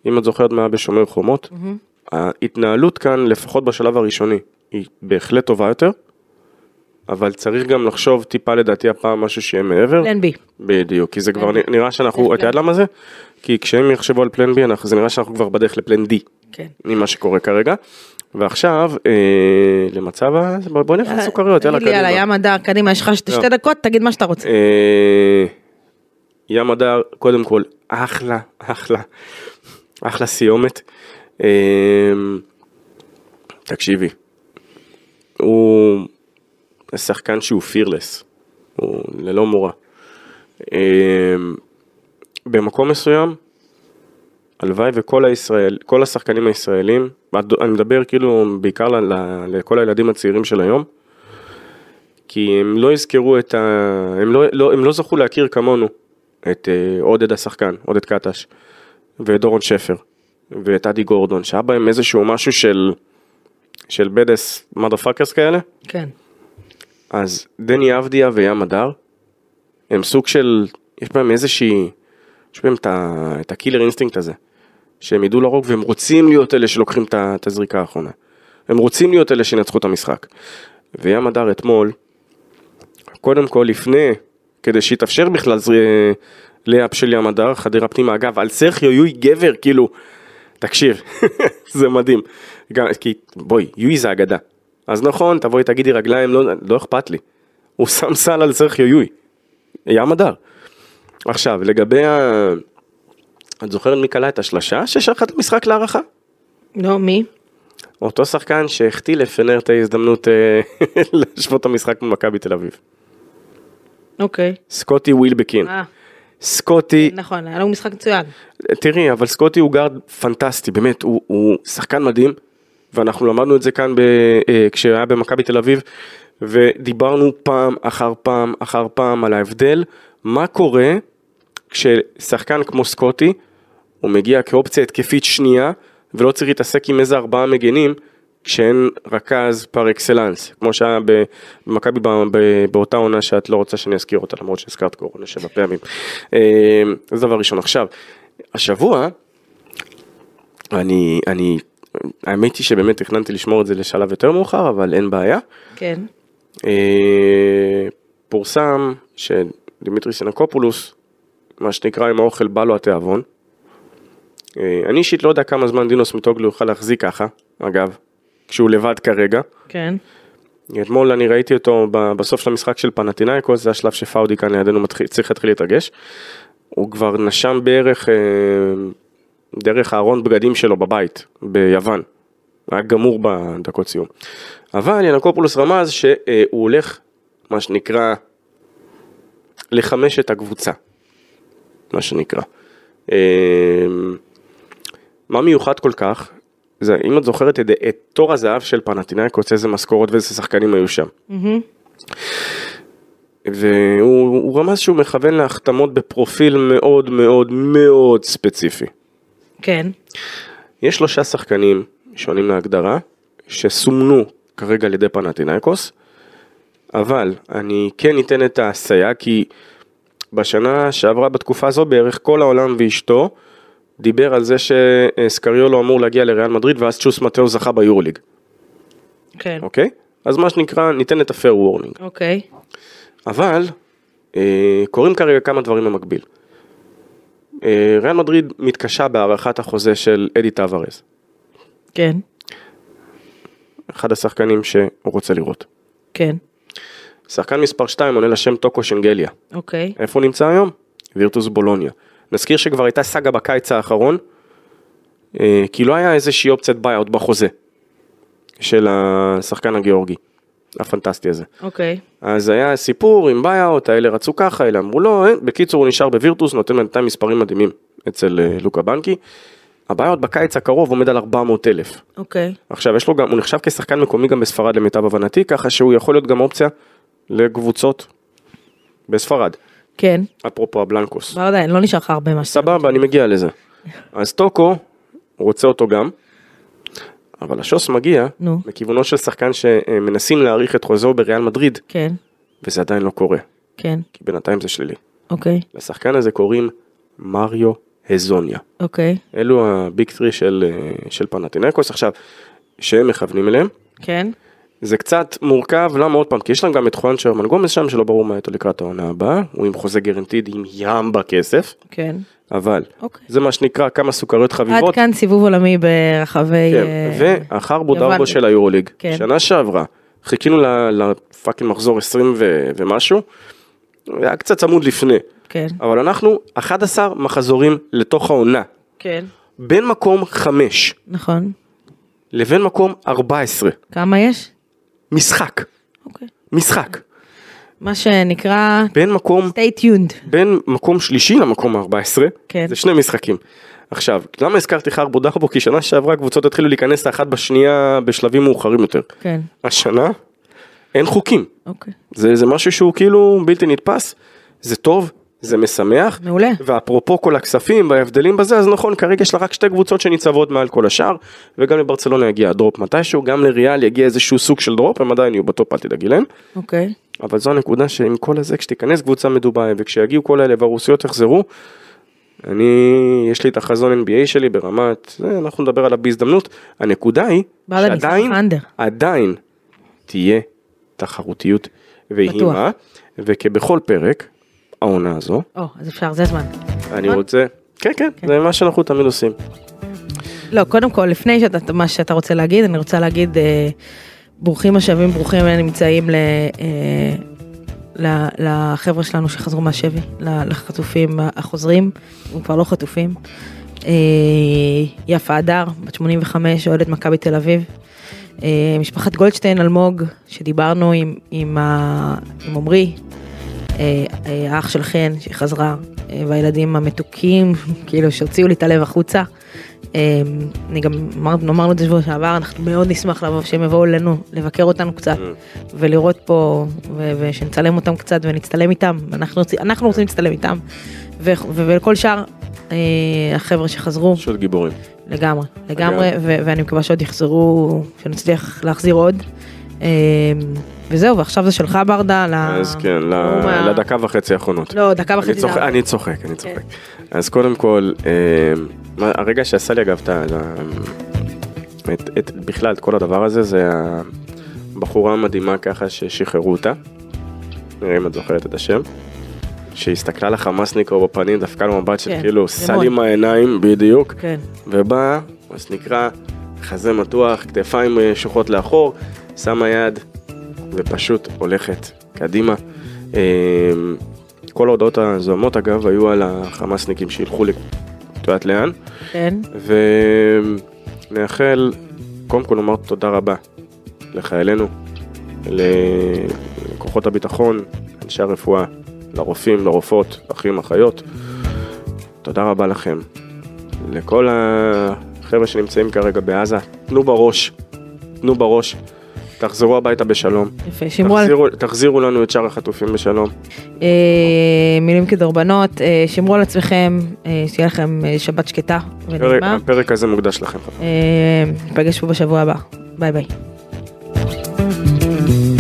אם את זוכרת מה בשומר חומות, ההתנהלות כאן, לפחות בשלב הראשוני, היא בהחלט טובה יותר, אבל צריך גם לחשוב טיפה לדעתי הפעם משהו שיהיה מעבר. פלן בי. בדיוק, כי זה כבר נראה שאנחנו, את יודעת למה זה? כי כשהם יחשבו על פלן בי, זה נראה שאנחנו כבר בדרך לפלן די, ממה שקורה כרגע. ועכשיו, למצב, בואו נלך לסוכריות, יאללה, קדימה. יאללה, ים הדר, קדימה, יש לך שתי דקות, תגיד מה שאתה רוצה. ים הדר, קודם כל, אחלה סיומת. תקשיבי, הוא שחקן שהוא פירלס, הוא ללא מורה. במקום מסוים, הלוואי וכל השחקנים הישראלים, אני מדבר כאילו בעיקר לכל הילדים הצעירים של היום, כי הם לא יזכרו את ה... הם לא זכו להכיר כמונו את עודד השחקן, עודד קטש, ואת דורון שפר, ואת אדי גורדון, שהיה בהם איזשהו משהו של בדס מדרפאקרס כאלה. כן. אז דני אבדיה וים הדר, הם סוג של, יש בהם איזושהי, יש בהם את הקילר אינסטינקט הזה, שהם ידעו לרוק, והם רוצים להיות אלה שלוקחים את הזריקה האחרונה. הם רוצים להיות אלה שנצחו את המשחק. וים הדר אתמול, קודם כל לפני, כדי שיתאפשר בכלל לאפ של ים הדר, חדירה פנימה, אגב, על סרחיו יוי גבר, כאילו, תקשיב, זה מדהים. כי בואי, יוי זה אגדה. אז נכון, תבואי תגידי רגליים, לא אכפת לי. הוא שם סל על סרחיו יוי. ים הדר. עכשיו, לגבי את זוכרת מי קלה את השלשה ששלחת למשחק להערכה? לא, מי? אותו שחקן שהחטיא לפנר את ההזדמנות לשפוט המשחק במכבי תל אביב. אוקיי. סקוטי ווילבקין. סקוטי... נכון, היה לו משחק מצוין. תראי, אבל סקוטי הוא גארד פנטסטי, באמת, הוא שחקן מדהים, ואנחנו למדנו את זה כאן כשהיה במכבי תל אביב, ודיברנו פעם אחר פעם אחר פעם על ההבדל, מה קורה כששחקן כמו סקוטי, הוא מגיע כאופציה התקפית שנייה, ולא צריך להתעסק עם איזה 4 מגנים, כשאין רכז פר אקסלנס, כמו שהיה במכבי באותה עונה שאת לא רוצה שאני אזכיר אותה, למרות שהזכרת קורונה 7 פעמים. זה דבר ראשון. עכשיו, השבוע, האמת היא שבאמת תכננתי לשמור את זה לשלב יותר מאוחר, אבל אין בעיה. כן. פורסם שדימיטרי סינקופולוס, מה שנקרא עם האוכל בא לו התיאבון. אני אישית לא יודע כמה זמן דינוס מיטוגלו יוכל להחזיק ככה, אגב. כשהוא לבד כרגע. כן. אתמול אני ראיתי אותו בסוף של המשחק של פנטינאיקוס, זה השלב שפאודי כאן לידינו צריך להתחיל להתרגש. הוא כבר נשם בערך, דרך הארון בגדים שלו בבית, ביוון. היה גמור בדקות סיום. אבל ינקופולוס רמז שהוא הולך, מה שנקרא, לחמש את הקבוצה. מה שנקרא. מה מיוחד כל כך? זה, אם את זוכרת את תור הזהב של פנטינאיקוס, איזה משכורות ואיזה שחקנים היו שם. והוא רמז שהוא מכוון להחתמות בפרופיל מאוד מאוד מאוד ספציפי. כן. יש 3 שחקנים שונים להגדרה, שסומנו כרגע על ידי פנטינאיקוס, אבל אני כן ניתן את העשייה, כי בשנה שעברה בתקופה הזו בערך כל העולם ואשתו, דיבר על זה שסקריולו אמור להגיע לריאל מדריד, ואז צ'וס מטאו זכה ביורוליג. כן. אוקיי? אז מה שנקרא, ניתן את הפייר וורנינג. אוקיי. אבל, קוראים כרגע כמה דברים במקביל. ריאל מדריד מתקשה בהערכת החוזה של אדי טאבראס. כן. אחד השחקנים שהוא רוצה לראות. כן. שחקן מספר 2 עונה לשם טוקו שנגליה. אוקיי. איפה הוא נמצא היום? וירטוס בולוניה. נזכיר שכבר הייתה סגה בקיץ האחרון, כי לא היה איזושהי אופציית ביי-אוט בחוזה של השחקן הגיאורגי, הפנטסטי הזה. אוקיי. אז היה סיפור עם ביי-אוט, האלה רצו ככה, האלה אמרו לא, בקיצור הוא נשאר בווירטוס, נותן בינתיים מספרים מדהימים אצל לוקה בנקי, הבעיות בקיץ הקרוב עומד על 400,000. אוקיי. עכשיו יש לו גם, הוא נחשב כשחקן מקומי גם בספרד למיטב הבנתי, ככה שהוא יכול להיות גם אופציה לקבוצות בספרד. כן. אפרופו הבלנקוס. ברדה, לא נשאר לך הרבה משהו. סבבה, אני מגיע לזה. אז טוקו רוצה אותו גם, אבל השוס מגיע מכיוונו של שחקן שמנסים להאריך את חוזו בריאל מדריד. כן. וזה עדיין לא קורה. כן. כי בינתיים זה שלילי. אוקיי. לשחקן הזה קוראים מריו הזוניה. אוקיי. אלו הביג 3 של פנאתינאיקוס. עכשיו, שהם מכוונים אליהם. כן. זה קצת מורכב, למה עוד פעם? כי יש להם גם את חואן שרמן גומז שם, שלא ברור מה הייתו לקראת העונה הבאה, הוא עם חוזה גרנטיד עם ים בכסף. כן. אבל, זה מה שנקרא כמה סוכריות חביבות. עד כאן סיבוב עולמי ברחבי... כן, והחרבו דרבו של היורוליג. שנה שעברה, חיכינו לפאקינג מחזור 20 ומשהו, היה קצת צמוד לפני. כן. אבל אנחנו 11 מחזורים לתוך העונה. כן. בין מקום 5. נכון. לבין מקום 14. כמה יש? משחק. אוקיי. משחק. מה שנקרא... בין מקום... stay tuned. בין מקום שלישי למקום 14. כן. זה שני משחקים. עכשיו, למה הזכרתי חרבו דרבו? כי שנה שעברה קבוצות התחילו להיכנס לאחת בשנייה בשלבים מאוחרים יותר. כן. השנה אין חוקים. אוקיי. זה משהו שהוא כאילו בלתי נתפס. זה טוב, זה משמח. מעולה. ואפרופו כל הכספים וההבדלים בזה, אז נכון, כרגע יש לה רק שתי קבוצות שניצבות מעל כל השאר, וגם לברצלונה יגיע הדרופ מתישהו, גם לריאל יגיע איזשהו סוג של דרופ, הם עדיין יהיו בטופ, אל תדאגי להם. אוקיי. אבל זו הנקודה שעם כל הזה, כשתיכנס קבוצה מדובאי, וכשיגיעו כל האלה והרוסיות יחזרו, יש לי את החזון NBA שלי ברמת, אנחנו נדבר עליו בהזדמנות, הנקודה היא שעדיין תהיה תחרותיות והימה, וכבכל פרק, העונה הזו. אז אפשר, זה זמן. אני רוצה, כן, זה מה שאנחנו תמיד עושים. לא, קודם כל, לפני מה שאתה רוצה להגיד, אני רוצה להגיד, ברוכים השבים, ברוכים נמצאים לחבר'ה שלנו שחזרו מהשבי, לחטופים החוזרים, הם כבר לא חטופים. יפה אדר, בת 85, אוהדת מכבי תל אביב. משפחת גולדשטיין אלמוג, שדיברנו עם עומרי, האח של חן שחזרה, והילדים המתוקים, כאילו שהוציאו לי את הלב החוצה. אני גם נאמרנו את זה שבוע שעבר, אנחנו מאוד נשמח שהם יבואו לנו, לבקר אותנו קצת, ולראות פה, ושנצלם אותם קצת, ונצטלם איתם, אנחנו רוצים להצטלם איתם, ולכל שאר החבר'ה שחזרו. שעוד גיבורים. לגמרי, ואני מקווה שעוד יחזרו, שנצליח להחזיר עוד. וזהו, ועכשיו זה שלך ברדה. אז כן, לדקה וחצי האחרונות. לא, דקה וחצי. אני צוחק. אז קודם כל, הרגע שעשה לי אגב בכלל את כל הדבר הזה, זה הבחורה המדהימה ככה ששחררו אותה, נראה אם את זוכרת את השם, שהסתכלה לחמאסניקו בפנים, דווקא למבט של כאילו סלים העיניים בדיוק, ובא, אז נקרא חזה מתוח, כתפיים שוחות לאחור, שמה יד ופשוט הולכת קדימה. כל ההודעות הזוהמות אגב היו על החמאסניקים שהלכו לתועת לאן. כן. ונאחל, קודם כל אומר תודה רבה לחיילינו, לכוחות הביטחון, אנשי הרפואה, לרופאים, לרופאות, אחים, אחיות. תודה רבה לכם. לכל החבר'ה שנמצאים כרגע בעזה, תנו בראש. תחזרו הביתה בשלום. יפה, תחזירו לנו את שאר החטופים בשלום. מילים כדורבנות, שמרו על עצמכם, שיהיה לכם שבת שקטה ונעימה. הפרק הזה מוקדש לכם. נפגש פה בשבוע הבא. ביי ביי.